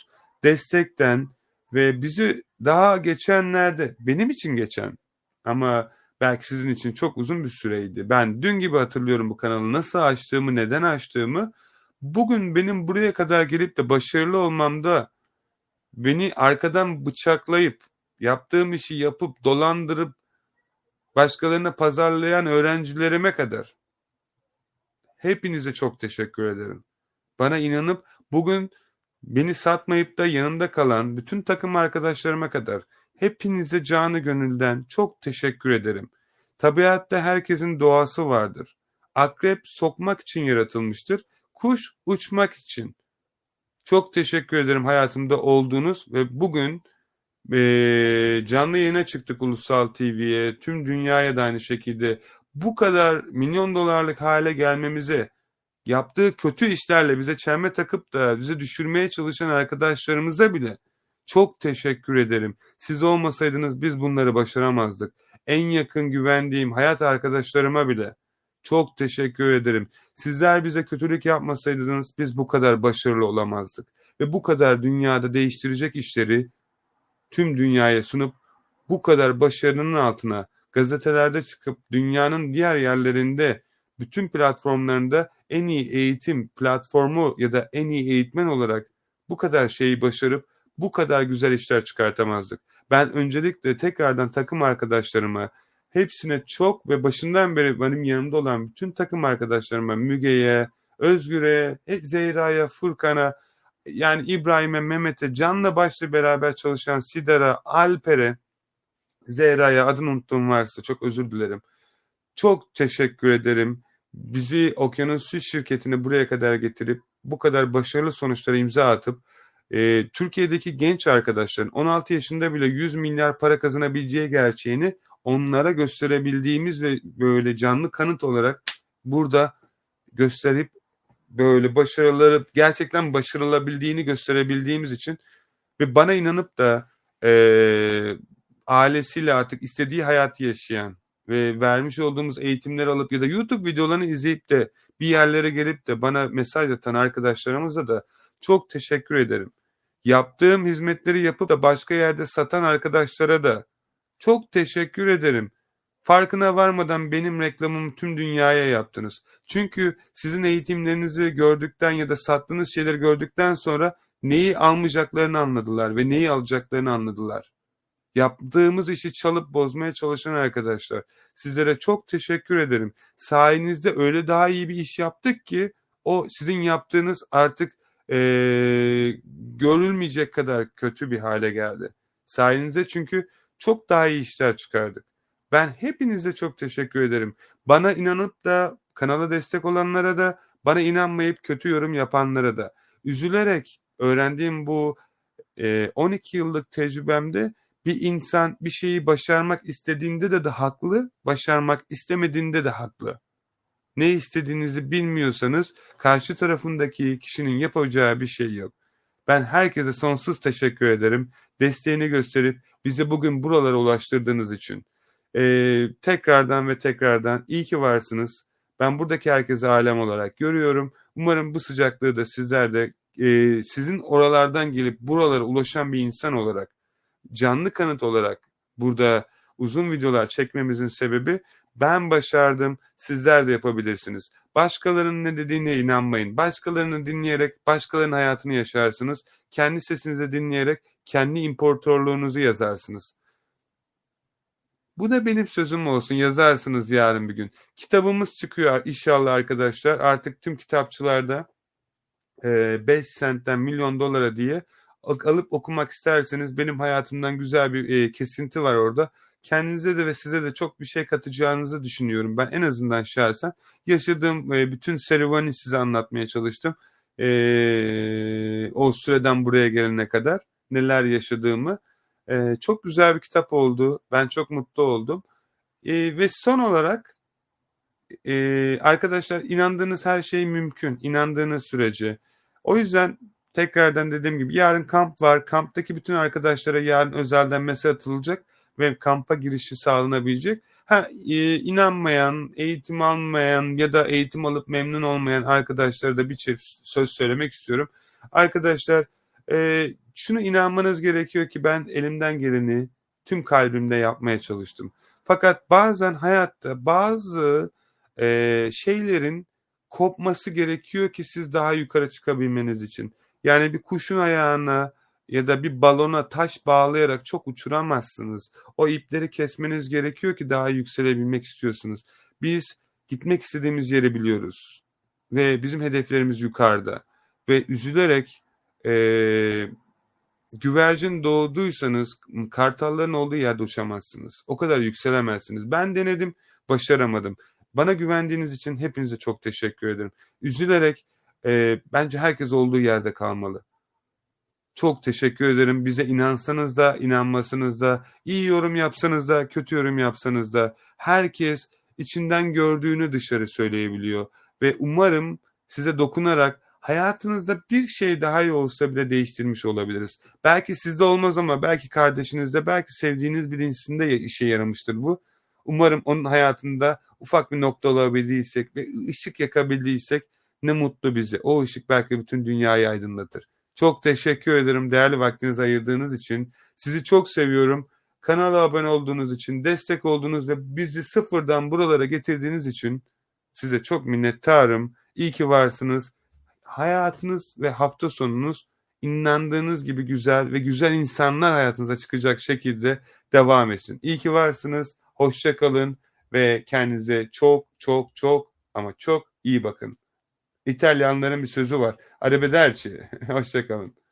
destekten ve bizi daha geçenlerde benim için geçen ama belki sizin için çok uzun bir süreydi. Ben dün gibi hatırlıyorum bu kanalı nasıl açtığımı, neden açtığımı. Bugün benim buraya kadar gelip de başarılı olmamda beni arkadan bıçaklayıp, yaptığım işi yapıp, dolandırıp başkalarına pazarlayan öğrencilerime kadar hepinize çok teşekkür ederim. Bana inanıp bugün beni satmayıp da yanımda kalan bütün takım arkadaşlarıma kadar hepinize canı gönülden çok teşekkür ederim. Tabiatta herkesin doğası vardır. Akrep sokmak için yaratılmıştır. Kuş uçmak için. Çok teşekkür ederim hayatımda olduğunuz ve bugün canlı yayına çıktık Ulusal TV'ye, tüm dünyaya da aynı şekilde bu kadar milyon dolarlık hale gelmemize, yaptığı kötü işlerle bize çelme takıp da bizi düşürmeye çalışan arkadaşlarımıza bile çok teşekkür ederim. Siz olmasaydınız biz bunları başaramazdık. En yakın güvendiğim hayat arkadaşlarıma bile Çok teşekkür ederim. Sizler bize kötülük yapmasaydınız biz bu kadar başarılı olamazdık. Ve bu kadar dünyada değiştirecek işleri tüm dünyaya sunup bu kadar başarının altına gazetelerde çıkıp dünyanın diğer yerlerinde bütün platformlarında en iyi eğitim platformu ya da en iyi eğitmen olarak bu kadar şeyi başarıp bu kadar güzel işler çıkartamazdık. Ben öncelikle tekrardan takım arkadaşlarıma, hepsine çok ve başından beri benim yanımda olan bütün takım arkadaşlarıma, Müge'ye, Özgür'e, Zehra'ya, Furkan'a, yani İbrahim'e, Mehmet'e, Can'la başta beraber çalışan Sider'a, Alper'e, Zehra'ya, adını unuttuğum varsa çok özür dilerim. Çok teşekkür ederim. Bizi Okyanus Şirketi'ne buraya kadar getirip bu kadar başarılı sonuçlara imza atıp Türkiye'deki genç arkadaşların 16 yaşında bile 100 milyar para kazanabileceği gerçeğini onlara gösterebildiğimiz ve böyle canlı kanıt olarak burada gösterip böyle başarıları gerçekten başarılabildiğini gösterebildiğimiz için ve bana inanıp da ailesiyle artık istediği hayatı yaşayan ve vermiş olduğumuz eğitimleri alıp ya da YouTube videolarını izleyip de bir yerlere gelip de bana mesaj atan arkadaşlarımıza da çok teşekkür ederim. Yaptığım hizmetleri yapıp da başka yerde satan arkadaşlara da çok teşekkür ederim. Farkına varmadan benim reklamımı tüm dünyaya yaptınız. Çünkü sizin eğitimlerinizi gördükten ya da sattığınız şeyleri gördükten sonra neyi almayacaklarını anladılar ve neyi alacaklarını anladılar. Yaptığımız işi çalıp bozmaya çalışan arkadaşlar, sizlere çok teşekkür ederim. Sayenizde öyle daha iyi bir iş yaptık ki o sizin yaptığınız artık görülmeyecek kadar kötü bir hale geldi. Sayenizde çünkü çok daha iyi işler çıkardık. Ben hepinize çok teşekkür ederim. Bana inanıp da kanala destek olanlara da, bana inanmayıp kötü yorum yapanlara da. Üzülerek öğrendiğim bu 12 yıllık tecrübemde bir insan bir şeyi başarmak istediğinde de haklı, başarmak istemediğinde de haklı. Ne istediğinizi bilmiyorsanız karşı tarafındaki kişinin yapacağı bir şey yok. Ben herkese sonsuz teşekkür ederim. Desteğini gösterip bizi bugün buralara ulaştırdığınız için. Tekrardan ve tekrardan iyi ki varsınız. Ben buradaki herkese alem olarak görüyorum. Umarım bu sıcaklığı da sizler de sizin oralardan gelip buralara ulaşan bir insan olarak, canlı kanıt olarak burada uzun videolar çekmemizin sebebi ben başardım, sizler de yapabilirsiniz. Başkalarının ne dediğine inanmayın. Başkalarını dinleyerek başkalarının hayatını yaşarsınız. Kendi sesinizi dinleyerek kendi imparatorluğunuzu yazarsınız. Bu da benim sözüm olsun. Yazarsınız yarın bir gün. Kitabımız çıkıyor inşallah arkadaşlar. Artık tüm kitapçılarda 5 sentten $1,000,000 diye alıp okumak isterseniz benim hayatımdan güzel bir kesinti var orada. Kendinize de ve size de çok bir şey katacağınızı düşünüyorum. Ben en azından şahsen yaşadığım bütün serüveni size anlatmaya çalıştım. O süreden buraya gelene kadar neler yaşadığımı. Çok güzel bir kitap oldu. Ben çok mutlu oldum. Ve son olarak arkadaşlar, inandığınız her şey mümkün. İnandığınız sürece. O yüzden tekrardan dediğim gibi yarın kamp var. Kamptaki bütün arkadaşlara yarın özelden mesaj atılacak ve kampa girişi sağlanabilecek. İnanmayan, eğitim almayan ya da eğitim alıp memnun olmayan arkadaşlara da bir söz söylemek istiyorum. Arkadaşlar şunu inanmanız gerekiyor ki ben elimden geleni tüm kalbimle yapmaya çalıştım. Fakat bazen hayatta bazı şeylerin kopması gerekiyor ki siz daha yukarı çıkabilmeniz için. Yani bir kuşun ayağına ya da bir balona taş bağlayarak çok uçuramazsınız. O ipleri kesmeniz gerekiyor ki daha yükselebilmek istiyorsunuz. Biz gitmek istediğimiz yeri biliyoruz. Ve bizim hedeflerimiz yukarıda. Ve üzülerek güvercin doğduysanız kartalların olduğu yerde uçamazsınız. O kadar yükselemezsiniz. Ben denedim, başaramadım. Bana güvendiğiniz için hepinize çok teşekkür ederim. Üzülerek bence herkes olduğu yerde kalmalı. Çok teşekkür ederim. Bize inansanız da, inanmasanız da, iyi yorum yapsanız da, kötü yorum yapsanız da herkes içinden gördüğünü dışarı söyleyebiliyor. Ve umarım size dokunarak hayatınızda bir şey daha iyi olsa bile değiştirmiş olabiliriz. Belki sizde olmaz ama belki kardeşinizde, belki sevdiğiniz birisinde işe yaramıştır bu. Umarım onun hayatında ufak bir nokta olabildiysek ve ışık yakabildiysek ne mutlu bize. O ışık belki bütün dünyayı aydınlatır. Çok teşekkür ederim değerli vaktinizi ayırdığınız için. Sizi çok seviyorum. Kanala abone olduğunuz için, destek olduğunuz ve bizi sıfırdan buralara getirdiğiniz için size çok minnettarım. İyi ki varsınız. Hayatınız ve hafta sonunuz inandığınız gibi güzel ve güzel insanlar hayatınıza çıkacak şekilde devam etsin. İyi ki varsınız. Hoşça kalın ve kendinize çok çok çok ama çok iyi bakın. İtalyanların bir sözü var. Arrivederci. Hoşça kalın.